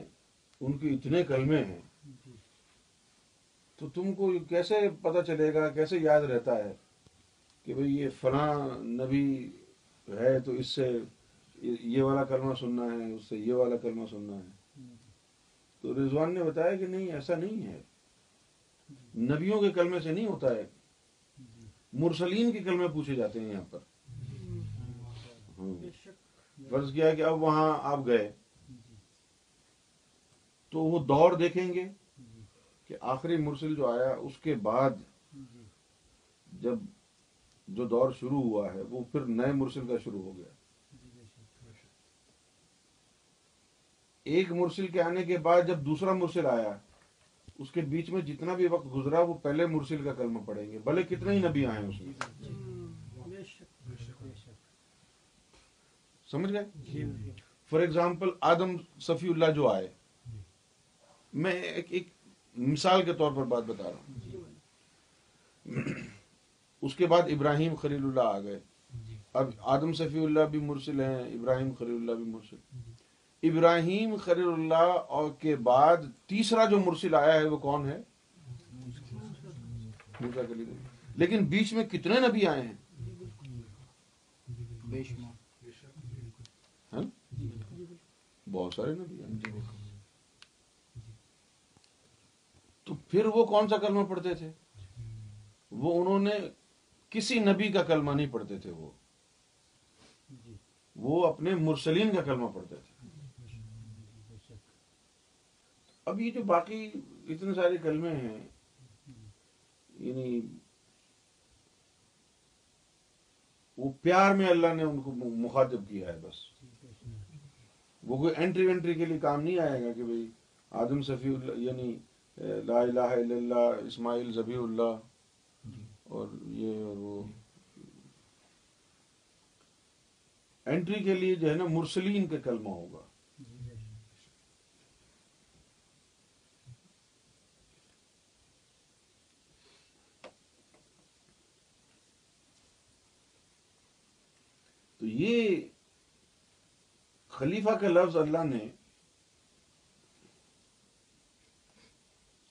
ان کے اتنے کلمے ہیں, تو تم کو کیسے پتہ چلے گا, کیسے یاد رہتا ہے کہ بھئی یہ فلاں نبی ہے تو اس سے یہ والا کلمہ سننا ہے, اس سے یہ والا کلمہ سننا ہے. تو رضوان نے بتایا کہ نہیں ایسا نہیں ہے, نبیوں کے کلمے سے نہیں ہوتا ہے, مرسلین کے کلمے پوچھے جاتے ہیں یہاں پر. فرض کیا کہ اب وہاں آپ گئے تو وہ دور دیکھیں گے کہ آخری مرسل جو آیا اس کے بعد جب جو دور شروع ہوا ہے وہ پھر نئے مرسل کا شروع ہو گیا. ایک مرسل کے آنے کے بعد جب دوسرا مرسل آیا اس کے بیچ میں جتنا بھی وقت گزرا وہ پہلے مرسل کا کلمہ پڑھیں گے, بھلے کتنے ہی نبی آئے اس میں. سمجھ گئے؟ فار ایگزامپل آدم صفی اللہ جو آئے, میں ایک مثال کے طور پر بات بتا رہا ہوں, اس کے بعد ابراہیم خلیل اللہ آ گئے. اب آدم صفی اللہ بھی مرسل ہیں, ابراہیم خلیل اللہ بھی مرسل. ابراہیم خلیل اللہ اور کے بعد تیسرا جو مرسل آیا ہے وہ کون ہے؟ موسیٰ علیہ السلام. لیکن بیچ میں کتنے نبی آئے ہیں؟ بہت سارے نبی آئے ہیں. تو پھر وہ کون سا کلمہ پڑھتے تھے؟ وہ انہوں نے کسی نبی کا کلمہ نہیں پڑھتے تھے, وہ اپنے مرسلین کا کلمہ پڑھتے تھے. اب یہ جو باقی اتنے سارے کلمے ہیں, یعنی وہ پیار میں اللہ نے ان کو مخاطب کیا ہے بس. وہ کوئی انٹری وینٹری کے لیے کام نہیں آئے گا کہ بھئی آدم صفی اللہ, یعنی لا الہ الا اللہ, اسماعیل ذبیح اللہ, اور یہ اور وہ. انٹری کے لیے جو ہے نا مرسلین کا کلمہ ہوگا. تو یہ خلیفہ کا لفظ اللہ نے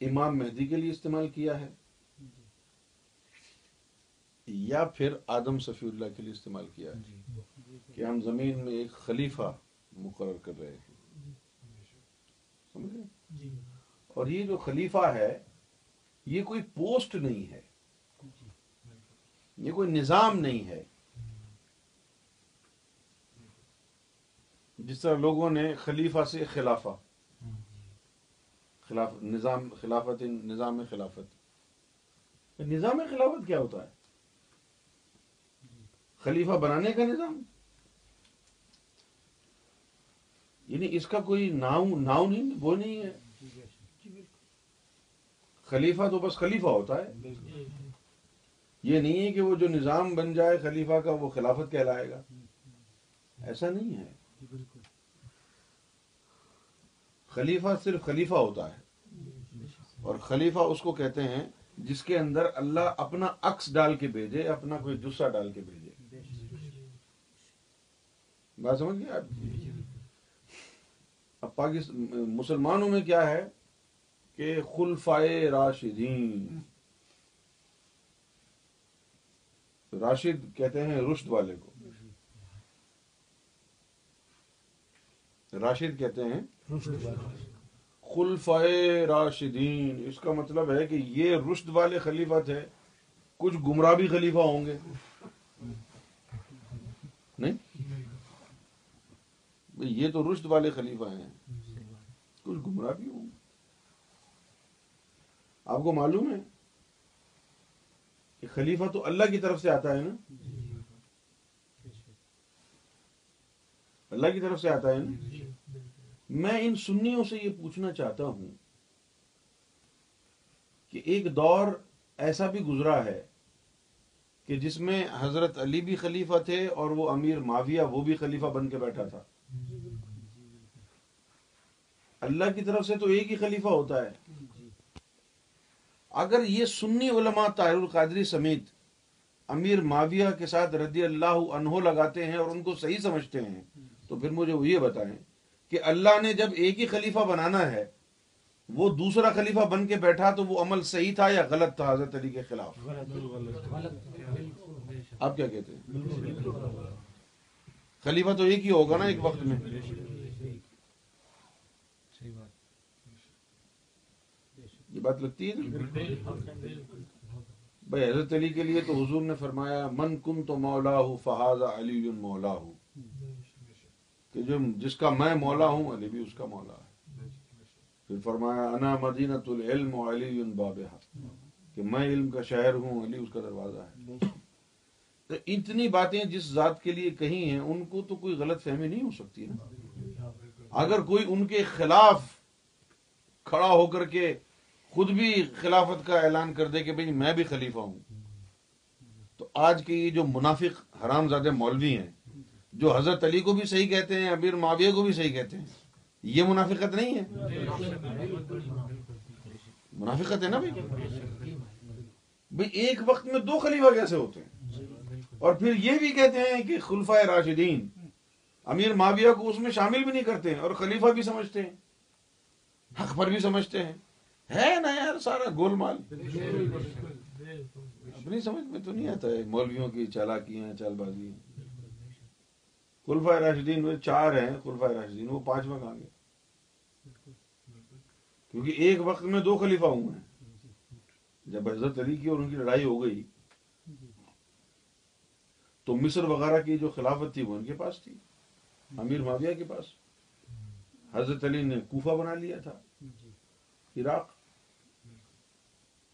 امام مہدی کے لیے استعمال کیا ہے یا پھر آدم صفی اللہ کے لیے استعمال کیا ہے کہ ہم زمین میں ایک خلیفہ مقرر کر رہے ہیں, سمجھ رہے؟ اور یہ جو خلیفہ ہے یہ کوئی پوسٹ نہیں ہے, یہ کوئی نظام نہیں ہے. جس طرح لوگوں نے خلیفہ سے خلافہ, خلافت نظام, خلافت نظام خلافت. نظام خلافت کیا ہوتا ہے؟ خلیفہ بنانے کا نظام, یعنی اس کا کوئی ناؤ نہیں, وہ نہیں ہے. خلیفہ تو بس خلیفہ ہوتا ہے, یہ نہیں ہے کہ وہ جو نظام بن جائے خلیفہ کا وہ خلافت کہلائے گا, ایسا نہیں ہے. خلیفہ صرف خلیفہ ہوتا ہے, اور خلیفہ اس کو کہتے ہیں جس کے اندر اللہ اپنا عکس ڈال کے بھیجے, اپنا کوئی جسہ ڈال کے بھیجے. بات سمجھ گئے آپ؟ اب مسلمانوں میں کیا ہے کہ خلفائے راشدین, راشد کہتے ہیں رشد والے کو, راشد کہتے ہیں خلفائے راشدین. اس کا مطلب ہے کہ یہ رشد والے خلیفہ تھے, کچھ گمراہ بھی خلیفہ ہوں گے, نہیں؟ یہ تو رشد والے خلیفہ ہیں, کچھ گمراہ بھی ہوں. آپ کو معلوم ہے کہ خلیفہ تو اللہ کی طرف سے آتا ہے نا, اللہ کی طرف سے آتا ہے نا. میں ان سنیوں سے یہ پوچھنا چاہتا ہوں کہ ایک دور ایسا بھی گزرا ہے کہ جس میں حضرت علی بھی خلیفہ تھے اور وہ امیر معاویہ وہ بھی خلیفہ بن کے بیٹھا تھا. اللہ کی طرف سے تو ایک ہی خلیفہ ہوتا ہے. اگر یہ سنی علماء طاہر القادری سمیت امیر معاویہ کے ساتھ رضی اللہ عنہ لگاتے ہیں اور ان کو صحیح سمجھتے ہیں تو پھر مجھے یہ بتائیں کہ اللہ نے جب ایک ہی خلیفہ بنانا ہے, وہ دوسرا خلیفہ بن کے بیٹھا تو وہ عمل صحیح تھا یا غلط تھا حضرت علی کے خلاف؟ آپ کیا کہتے ہیں؟ خلیفہ تو ایک ہی ہوگا نا ایک وقت میں. یہ بات لگتی ہے بھائی. حضرت علی کے لیے تو حضور نے فرمایا من کن تو مولا ہو فہذا علی مولا ہو, کہ جو جس کا میں مولا ہوں علی بھی اس کا مولا ہے. پھر فرمایا انا مدینۃ العلم علی بابھا, کہ میں علم کا شہر ہوں علی اس کا دروازہ ہے. تو اتنی باتیں جس ذات کے لیے کہیں ہیں ان کو تو کوئی غلط فہمی نہیں ہو سکتی نا. اگر کوئی ان کے خلاف کھڑا ہو کر کے خود بھی خلافت کا اعلان کر دے کہ بھئی میں بھی خلیفہ ہوں, تو آج کے یہ جو منافق حرام زادے مولوی ہیں جو حضرت علی کو بھی صحیح کہتے ہیں, امیر معاویہ کو بھی صحیح کہتے ہیں, یہ منافقت نہیں ہے؟ منافقت ہے نا بھائی. بھئی ایک وقت میں دو خلیفہ کیسے ہوتے ہیں؟ اور پھر یہ بھی کہتے ہیں کہ خلفائے راشدین، امیر معاویہ کو اس میں شامل بھی نہیں کرتے ہیں اور خلیفہ بھی سمجھتے ہیں، حق پر بھی سمجھتے ہیں. ہے نا یار سارا گول مال، اپنی سمجھ میں تو نہیں آتا ہے مولویوں کی چالاکیاں چال بازی. خلفائے راشدین میں چار ہیں، خلفائے راشدین وہ پانچواں کہاں گئے؟ کیونکہ ایک وقت میں دو خلیفہ ہوئے ہیں. جب حضرت علی کی اور ان کی لڑائی ہو گئی تو مصر وغیرہ کی جو خلافت تھی وہ ان کے پاس تھی، امیر معاویہ کے پاس. حضرت علی نے کوفہ بنا لیا تھا، عراق،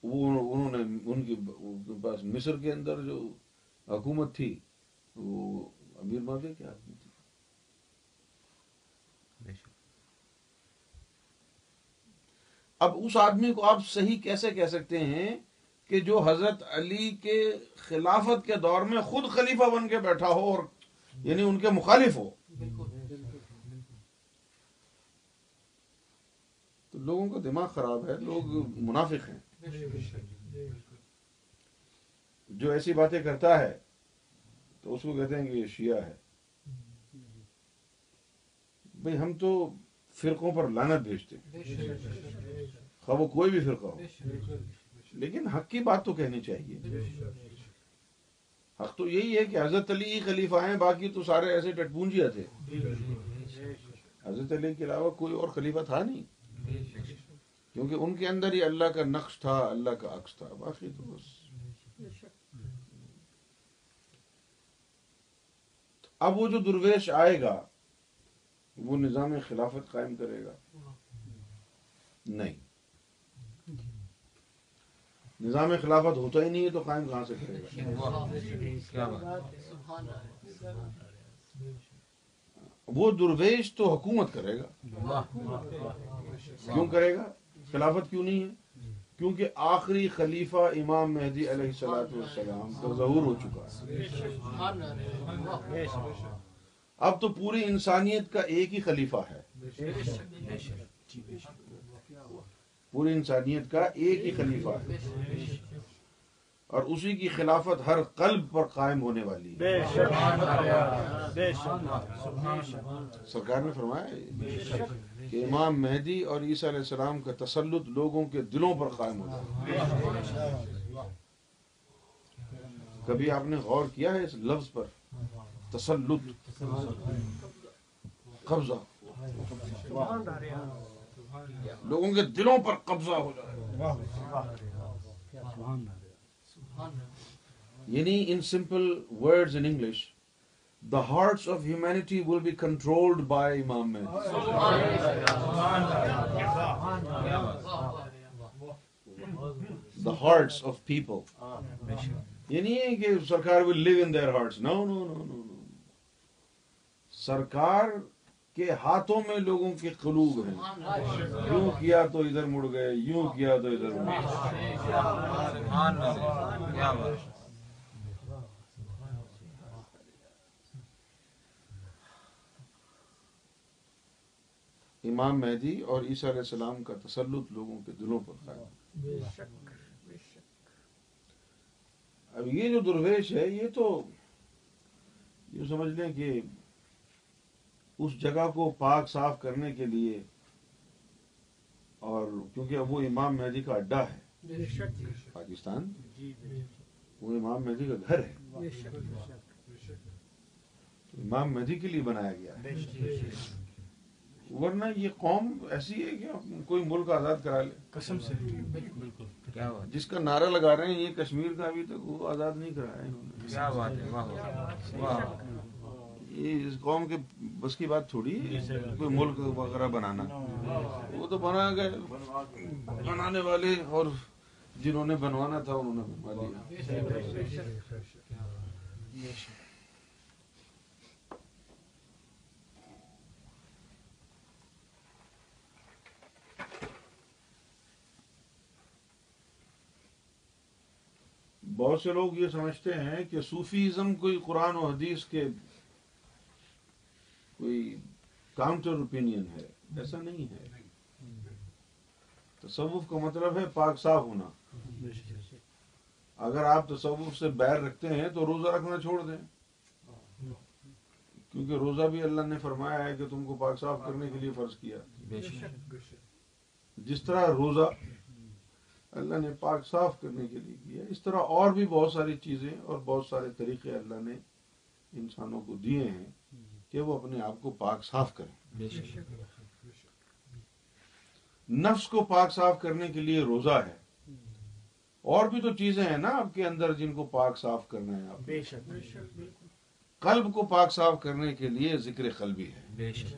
وہ انہوں نے ان کے پاس. مصر کے اندر جو حکومت تھی وہ امیر معاویہ کے ہاتھ میں تھی. اب اس آدمی کو آپ صحیح کیسے کہہ سکتے ہیں کہ جو حضرت علی کے خلافت کے دور میں خود خلیفہ بن کے بیٹھا ہو اور یعنی ان کے مخالف ہو؟ تو لوگوں کا دماغ خراب ہے، لوگ منافق ہیں. جو ایسی باتیں کرتا ہے تو اس کو کہتے ہیں کہ یہ شیعہ ہے. بھئی ہم تو فرقوں پر لعنت بھیجتے ہیں، خواہ وہ کوئی بھی فرقہ ہو، لیکن حق کی بات تو کہنی چاہیے. حق تو یہی ہے کہ حضرت علی خلیفہ ہیں، باقی تو سارے ایسے ٹٹ پونجیا تھے. حضرت علی کے علاوہ کوئی اور خلیفہ تھا نہیں، کیونکہ ان کے اندر یہ اللہ کا نقش تھا، اللہ کا عکس تھا. باقی تو بس اب وہ جو درویش آئے گا وہ نظام خلافت قائم کرے گا؟ نہیں، نظام خلافت ہوتا ہی نہیں ہے تو قائم کہاں سے کرے گا؟ وہ درویش تو حکومت کرے گا. کیوں کرے گا؟ خلافت کیوں نہیں ہے؟ کیونکہ آخری خلیفہ امام مہدی علیہ الصلوۃ والسلام کا ظہور ہو چکا ہے. اب تو پوری انسانیت کا ایک ہی خلیفہ ہے، پوری انسانیت کا ایک ہی خلیفہ ہے، اور اسی کی خلافت ہر قلب پر قائم ہونے والی ہے. سرکار نے فرمایا کہ امام مہدی اور عیسیٰ علیہ السلام کا تسلط لوگوں کے دلوں پر قائم ہوگا. کبھی آپ نے غور کیا ہے اس لفظ پر؟ تسلط، قبضہ، لوگوں کے دلوں پر قبضہ ہو جائے. یعنی in simple words in English, the hearts of humanity will be controlled by امام مہدی. دا ہارٹس آف پیپل، یعنی کہ سرکار ول لیو ان دیئر ہارٹس. نو نو نو نو، سرکار کے ہاتھوں میں لوگوں کے قلوب ہیں. یوں کیا تو ادھر مڑ گئے، یوں کیا تو ادھر مڑ گئے. امام مہدی اور عیسیٰ علیہ السلام کا تسلط لوگوں کے دلوں پر قائم. اب یہ جو درویش ہے یہ تو یہ سمجھ لیں کہ اس جگہ کو پاک صاف کرنے کے لیے، اور کیونکہ وہ امام مہدی کا اڈا ہے پاکستان، وہ امام مہدی کا گھر ہے، امام مہدی کے لیے بنایا گیا ہے. ورنہ یہ قوم ایسی ہے کہ کوئی ملک آزاد کرا لے قسم سے. جس کا نعرہ لگا رہے ہیں یہ کشمیر کا ابھی تک وہ آزاد نہیں کرایا ہے. یہ اس قوم کے بس کی بات تھوڑی کوئی ملک وغیرہ بنانا، وہ تو بنا گئے، بنانے والے اور جنہوں نے بنوانا تھا انہوں نے بنوا دیا. بہت سے لوگ یہ سمجھتے ہیں کہ صوفیزم کوئی قرآن و حدیث کے کوئی کاؤنٹر اوپینین ہے. ایسا نہیں ہے. تصوف کا مطلب ہے پاک صاف ہونا. اگر آپ تصوف سے بیر رکھتے ہیں تو روزہ رکھنا چھوڑ دیں، کیونکہ روزہ بھی اللہ نے فرمایا ہے کہ تم کو پاک صاف کرنے کے لیے فرض کیا، جس طرح روزہ اللہ نے پاک صاف کرنے کے لیے کیا، اس طرح اور بھی بہت ساری چیزیں اور بہت سارے طریقے اللہ نے انسانوں کو دیے ہیں کہ وہ اپنے آپ کو پاک صاف کریں۔ نفس کو پاک صاف کرنے کے لیے روزہ ہے، اور بھی تو چیزیں ہیں نا آپ کے اندر جن کو پاک صاف کرنا ہے آپ۔ بے شک، بے شک، بالکل۔ قلب کو پاک صاف کرنے کے لیے ذکر قلبی ہے۔ بے شک۔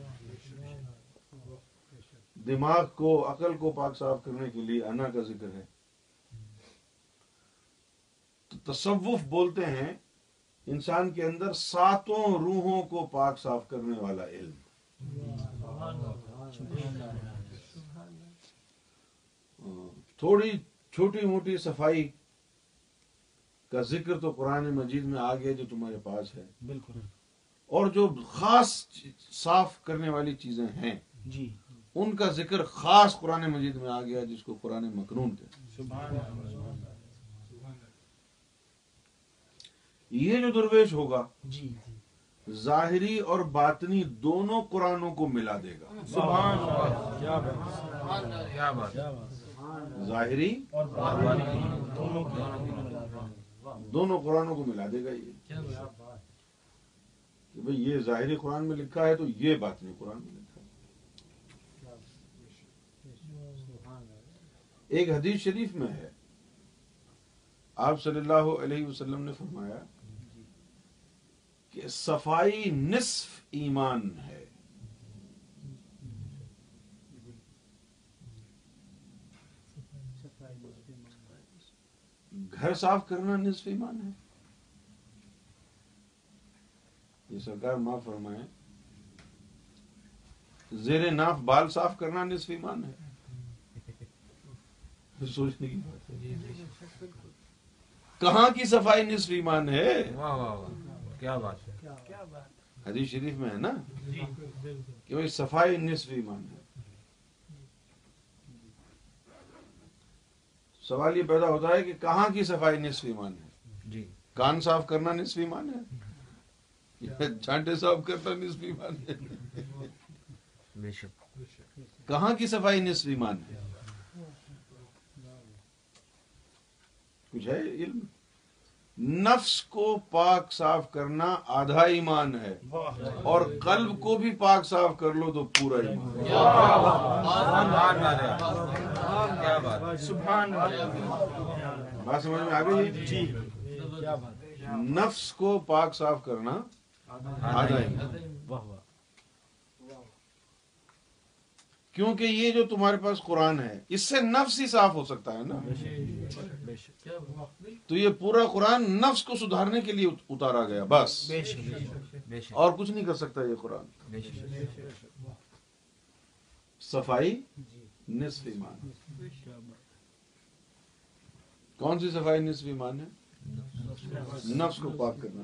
دماغ کو، عقل کو پاک صاف کرنے کے لیے انا کا ذکر ہے۔ تصوف بولتے ہیں انسان کے اندر ساتوں روحوں کو پاک صاف کرنے والا علم۔ تھوڑی چھوٹی موٹی صفائی کا ذکر تو قرآن مجید میں آ گیا جو تمہارے پاس ہے، بالکل، اور جو خاص صاف کرنے والی چیزیں ہیں جی، ان کا ذکر خاص قرآن مجید میں آ گیا جس کو قرآن مکنون کہتے ہیں۔ سبحان اللہ۔ یہ جو درویش ہوگا جی ظاہری اور باطنی دونوں قرآنوں کو ملا دے گا۔ سبحان اللہ، کیا بات، کیا بات، ظاہری اور باطنی دونوں قرآنوں کو ملا دے گا۔ یہ ظاہری قرآن میں لکھا ہے تو یہ باطنی قرآن میں لکھا ہے۔ ایک حدیث شریف میں ہے آپ صلی اللہ علیہ وسلم نے فرمایا کہ صفائی نصف ایمان ہے۔ گھر صاف کرنا نصف ایمان ہے۔ یہ سرکار معاف فرمائے، زیر ناف بال صاف کرنا نصف ایمان ہے۔ سوچنے کی بات ہے، کہاں کی صفائی نصف ایمان ہے؟ واہ واہ واہ، کیا بات ہے۔ حدیث شریف میں ہے نا کہ وہ صفائی نصف ایمان ہے۔ سوال یہ پیدا ہوتا ہے کہ کہاں کی صفائی نصف ایمان ہے جی؟ کان صاف کرنا نصف ایمان ہے، جھانٹے صاف کرنا نصف ایمان ہے، کہاں کی صفائی نصف ایمان ہے؟ کچھ ہے علم؟ نفس کو پاک صاف کرنا آدھا ایمان ہے، اور قلب کو بھی پاک صاف کر لو تو پورا ایمان ہے۔ سبحان اللہ، بات سمجھ میں آ گئی؟ نفس کو پاک صاف کرنا آدھا ایمان، کیونکہ یہ جو تمہارے پاس قرآن ہے اس سے نفس ہی صاف ہو سکتا ہے نا، تو یہ پورا قرآن نفس کو سدھارنے کے لیے اتارا گیا بس، اور کچھ نہیں کر سکتا یہ قرآن۔ صفائی نصف ایمان۔ کون سی صفائی نصف ایمان ہے؟ نفس کو پاک کرنا۔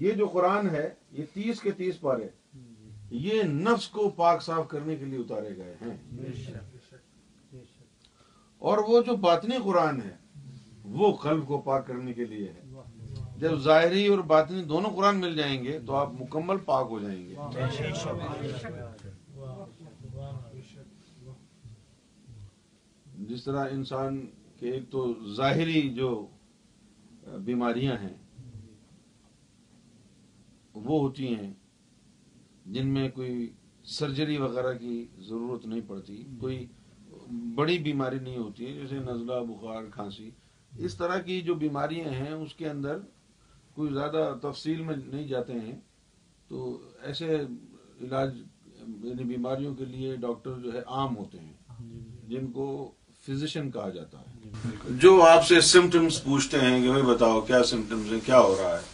یہ جو قرآن ہے یہ 30 کے 30 پارے یہ نفس کو پاک صاف کرنے کے لیے اتارے گئے ہیں، اور وہ جو باطنی قرآن ہے وہ قلب کو پاک کرنے کے لیے ہے۔ جب ظاہری اور باطنی دونوں قرآن مل جائیں گے تو آپ مکمل پاک ہو جائیں گے۔ جس طرح انسان کے ایک تو ظاہری جو بیماریاں ہیں وہ ہوتی ہیں جن میں کوئی سرجری وغیرہ کی ضرورت نہیں پڑتی، کوئی بڑی بیماری نہیں ہوتی ہے، جیسے نزلہ، بخار، کھانسی، اس طرح کی جو بیماریاں ہیں اس کے اندر کوئی زیادہ تفصیل میں نہیں جاتے ہیں، تو ایسے علاج یعنی بیماریوں کے لیے ڈاکٹر جو ہے عام ہوتے ہیں جن کو فزیشین کہا جاتا ہے۔ جو آپ سے سمٹمز پوچھتے ہیں کہ بھائی بتاؤ کیا سمٹمز ہیں، کیا ہو رہا ہے،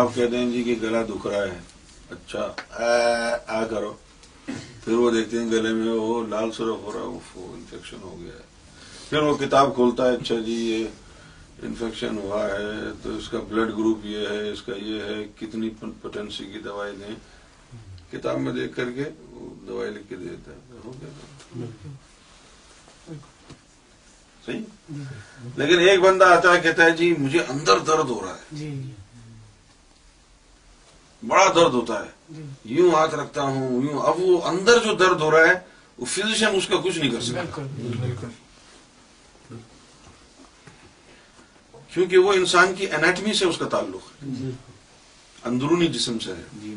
آپ کہتے ہیں جی کہ گلا دکھ رہا ہے، اچھا آ کرو، پھر وہ دیکھتے ہیں گلے میں وہ لال سرخ ہو رہا ہے، انفیکشن ہو گیا ہے، پھر وہ کتاب کھولتا ہے، اچھا جی یہ انفیکشن ہوا ہے تو اس کا بلڈ گروپ یہ ہے، اس کا یہ ہے، کتنی پوٹینسی کی دوائی دیں، کتاب میں دیکھ کر کے وہ دوائی لکھ کے دیتا ہے، ہو گیا۔ صحیح. لیکن ایک بندہ آتا ہے کہتا ہے جی مجھے اندر درد ہو رہا ہے, بڑا درد ہوتا ہے, یوں ہاتھ رکھتا ہوں یوں, اب وہ اندر جو درد ہو رہا ہے وہ فزیشن اس کا کچھ نہیں کر سکتا, کیونکہ وہ انسان کی انیٹمی سے اس کا تعلق ہے, اندرونی جسم سے ہے.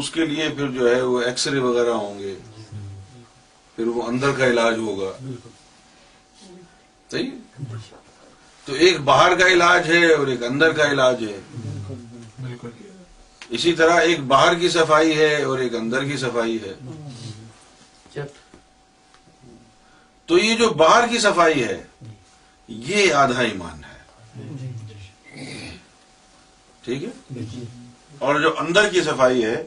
اس کے لیے پھر جو ہے وہ ایکس رے وغیرہ ہوں گے, پھر وہ اندر کا علاج ہوگا. صحیح, تو ایک باہر کا علاج ہے اور ایک اندر کا علاج ہے. اسی طرح ایک باہر کی صفائی ہے اور ایک اندر کی صفائی ہے. تو یہ جو باہر کی صفائی ہے یہ آدھا ایمان ہے, ٹھیک ہے, اور جو اندر کی صفائی ہے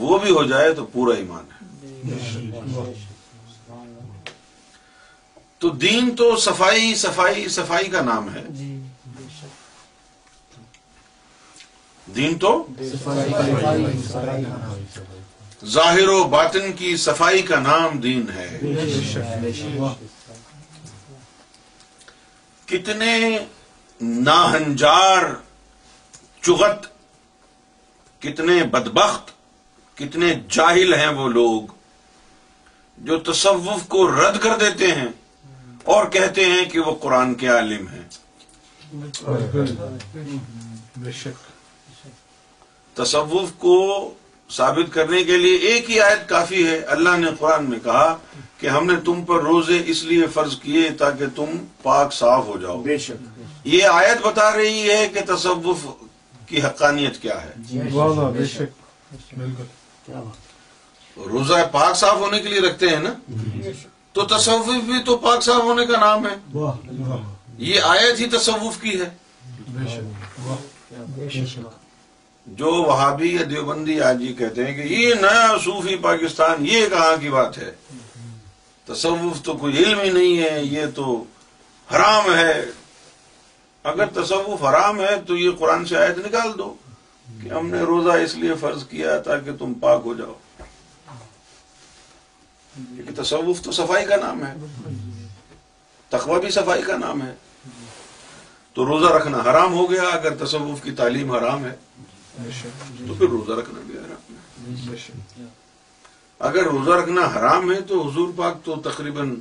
وہ بھی ہو جائے تو پورا ایمان ہے. تو دین تو صفائی صفائی صفائی کا نام ہے, دین تو ظاہر و باطن کی صفائی کا نام دین ہے. کتنے ناہنجار چغت, کتنے بدبخت, کتنے جاہل ہیں وہ لوگ جو تصوف کو رد کر دیتے ہیں اور کہتے ہیں کہ وہ قرآن کے عالم ہیں. تصوف کو ثابت کرنے کے لیے ایک ہی آیت کافی ہے. اللہ نے قرآن میں کہا کہ ہم نے تم پر روزے اس لیے فرض کیے تاکہ تم پاک صاف ہو جاؤ. بے شک یہ آیت بتا رہی ہے کہ تصوف کی حقانیت کیا ہے. بے شک روزہ پاک صاف ہونے کے لیے رکھتے ہیں نا, تو تصوف بھی تو پاک صاف ہونے کا نام ہے. یہ آیت ہی تصوف کی ہے. بے شک جو وہابی یا دیوبندی آج یہ کہتے ہیں کہ یہ نیا صوفی پاکستان, یہ کہاں کی بات ہے, تصوف تو کوئی علم ہی نہیں ہے, یہ تو حرام ہے. اگر تصوف حرام ہے تو یہ قرآن سے آیت نکال دو کہ ہم نے روزہ اس لیے فرض کیا تاکہ تم پاک ہو جاؤ, کیونکہ تصوف تو صفائی کا نام ہے, تقوی بھی صفائی کا نام ہے. تو روزہ رکھنا حرام ہو گیا اگر تصوف کی تعلیم حرام ہے, تو پھر روزہ رکھنا بھی حرام ہے. اگر روزہ رکھنا حرام ہے تو حضور پاک تو تقریباً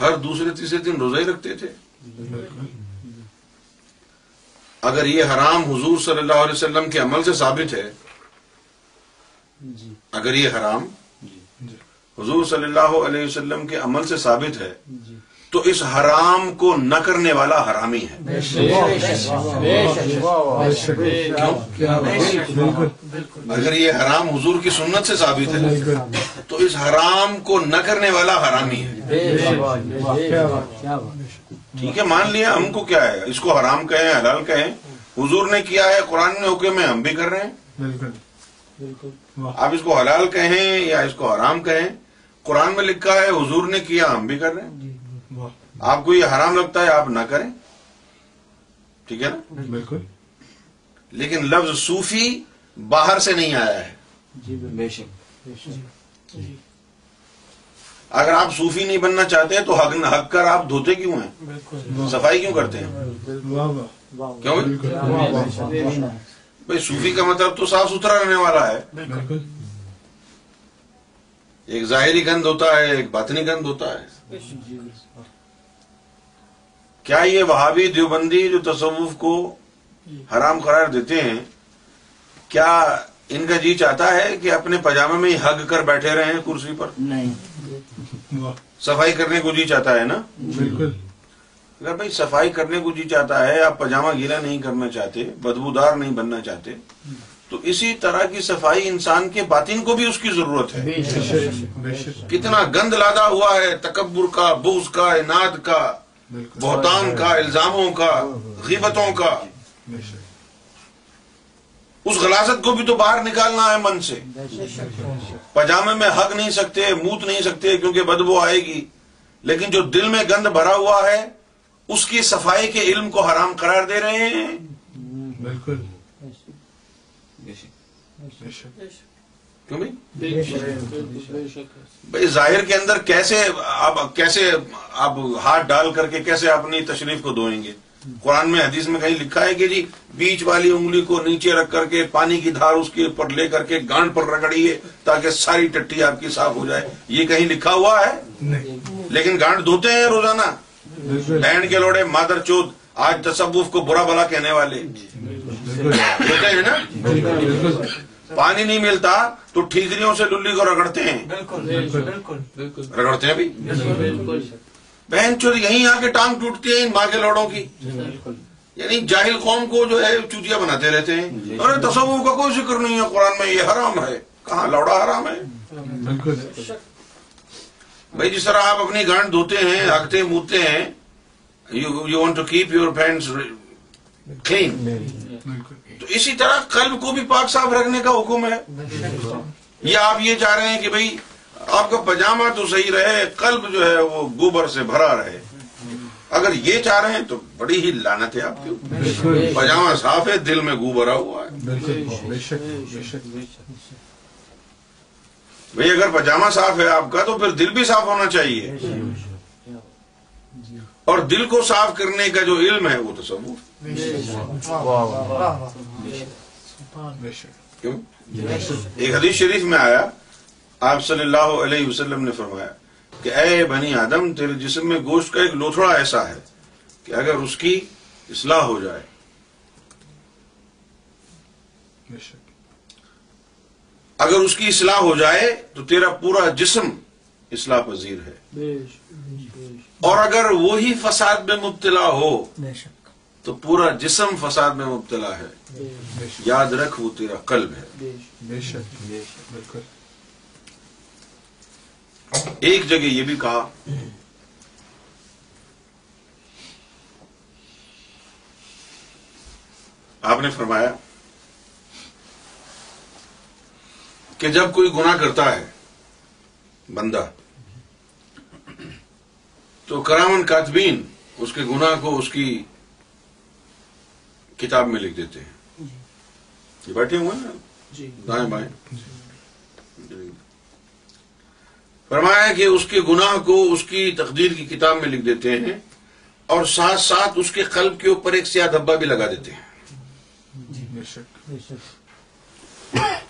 ہر دوسرے تیسرے دن روزہ ہی رکھتے تھے. اگر یہ حرام حضور صلی اللہ علیہ وسلم کے عمل سے ثابت ہے, اگر یہ حرام حضور صلی اللہ علیہ وسلم کے عمل سے ثابت ہے, تو اس حرام کو نہ کرنے والا حرامی ہے. اگر یہ حرام حضور کی سنت سے ثابت ہے تو اس حرام کو نہ کرنے والا حرامی ہے. ٹھیک ہے, مان لیا ہم کو کیا ہے, اس کو حرام کہیں حلال کہیں, حضور نے کیا ہے قرآن میں حکم ہے, ہم بھی کر رہے ہیں. بالکل, آپ اس کو حلال کہیں یا اس کو حرام کہیں, قرآن میں لکھا ہے, حضور نے کیا, ہم بھی کر رہے ہیں. آپ کو یہ حرام لگتا ہے آپ نہ کریں, ٹھیک ہے نا. بالکل, لیکن لفظ صوفی باہر سے نہیں آیا ہے. اگر آپ صوفی نہیں بننا چاہتے تو حق کر آپ دھوتے کیوں ہیں, صفائی کیوں کرتے ہیں, کیوں؟ بھائی صوفی کا مطلب تو صاف ستھرا رہنے والا ہے. ایک ظاہری گند ہوتا ہے, ایک باطنی گند ہوتا ہے. کیا یہ وہابی دیوبندی جو تصوف کو حرام قرار دیتے ہیں, کیا ان کا جی چاہتا ہے کہ اپنے پاجامے میں ہگ کر بیٹھے رہے ہیں کرسی پر؟ نہیں, صفائی کرنے کو جی چاہتا ہے نا. بالکل, اگر بھائی صفائی کرنے کو جی چاہتا ہے, آپ پاجامہ گیلا نہیں کرنا چاہتے, بدبودار نہیں بننا چاہتے, تو اسی طرح کی صفائی انسان کے باطن کو بھی اس کی ضرورت ہے. کتنا گند لادا ہوا ہے تکبر کا, بغض کا, اناد کا, بہتان کا, الزاموں کا, غیبتوں کا. اس غلاظت کو بھی تو باہر نکالنا ہے من سے. پاجامے میں ہگ نہیں سکتے, موت نہیں سکتے, کیونکہ بدبو آئے گی, لیکن جو دل میں گند بھرا ہوا ہے اس کی صفائی کے علم کو حرام قرار دے رہے ہیں. بالکل, کیوں بھائی ظاہر کے اندر کیسے آپ ہاتھ ڈال کر کے کیسے اپنی تشریف کو دھوئیں گے؟ قرآن میں حدیث میں کہیں لکھا ہے کہ جی بیچ والی انگلی کو نیچے رکھ کر کے پانی کی دھار اس کے اوپر لے کر کے گانٹ پر رگڑیے تاکہ ساری ٹٹی آپ کی صاف ہو جائے، یہ کہیں لکھا ہوا ہے نہیں؟ لیکن گانٹ دھوتے ہیں روزانہ، بہن کے لوڑے مادر چود آج تصوف کو برا بھلا کہنے والے ہوتے ہیں نا، پانی نہیں ملتا تو ٹھیکریوں سے للی کو رگڑتے ہیں، رگڑتے ہیں بھی بہن چور، یہیں آ کے ٹانگ ٹوٹتی ہے ان ماں کے لوڑوں کی، یعنی جاہل قوم کو جو ہے چوتیا بناتے رہتے ہیں، اور تصوف کا کوئی ذکر نہیں ہے قرآن میں، یہ حرام ہے، کہاں لوڑا حرام ہے؟ بھائی جس طرح آپ اپنی گانٹ دھوتے ہیں، ہاکتے موتے ہیں، you want to keep your pants clean, تو اسی طرح قلب کو بھی پاک صاف رکھنے کا حکم ہے، یا آپ یہ چاہ رہے ہیں کہ بھائی آپ کا پاجامہ تو صحیح رہے، قلب جو ہے وہ گوبر سے بھرا رہے، اگر یہ چاہ رہے ہیں تو بڑی ہی لعنت ہے آپ کی، پاجامہ صاف ہے دل میں گو بھرا ہوا ہے۔ بھئی اگر پاجامہ صاف ہے آپ کا تو پھر دل بھی صاف ہونا چاہیے، اور دل کو صاف کرنے کا جو علم ہے وہ تصوف۔ کیوں؟ ایک حدیث شریف میں آیا، آپ صلی اللہ علیہ وسلم نے فرمایا کہ اے بنی آدم، تیرے جسم میں گوشت کا ایک لوتھڑا ایسا ہے کہ اگر اس کی اصلاح ہو جائے تو تیرا پورا جسم اصلاح پذیر ہے، اور اگر وہی فساد میں مبتلا ہو تو پورا جسم فساد میں مبتلا ہے، یاد رکھ وہ تیرا قلب ہے۔ ایک جگہ یہ بھی کہا آپ نے، فرمایا کہ جب کوئی گناہ کرتا ہے بندہ تو کرامن کاتبین اس کے گناہ کو اس کی کتاب میں لکھ دیتے ہیں، یہ بیٹھے ہوئے ہیں دائیں بائیں۔ فرمایا کہ اس کے گناہ کو اس کی تقدیر کی کتاب میں لکھ دیتے ہیں، اور ساتھ ساتھ اس کے قلب کے اوپر ایک سیاہ دھبا بھی لگا دیتے ہیں۔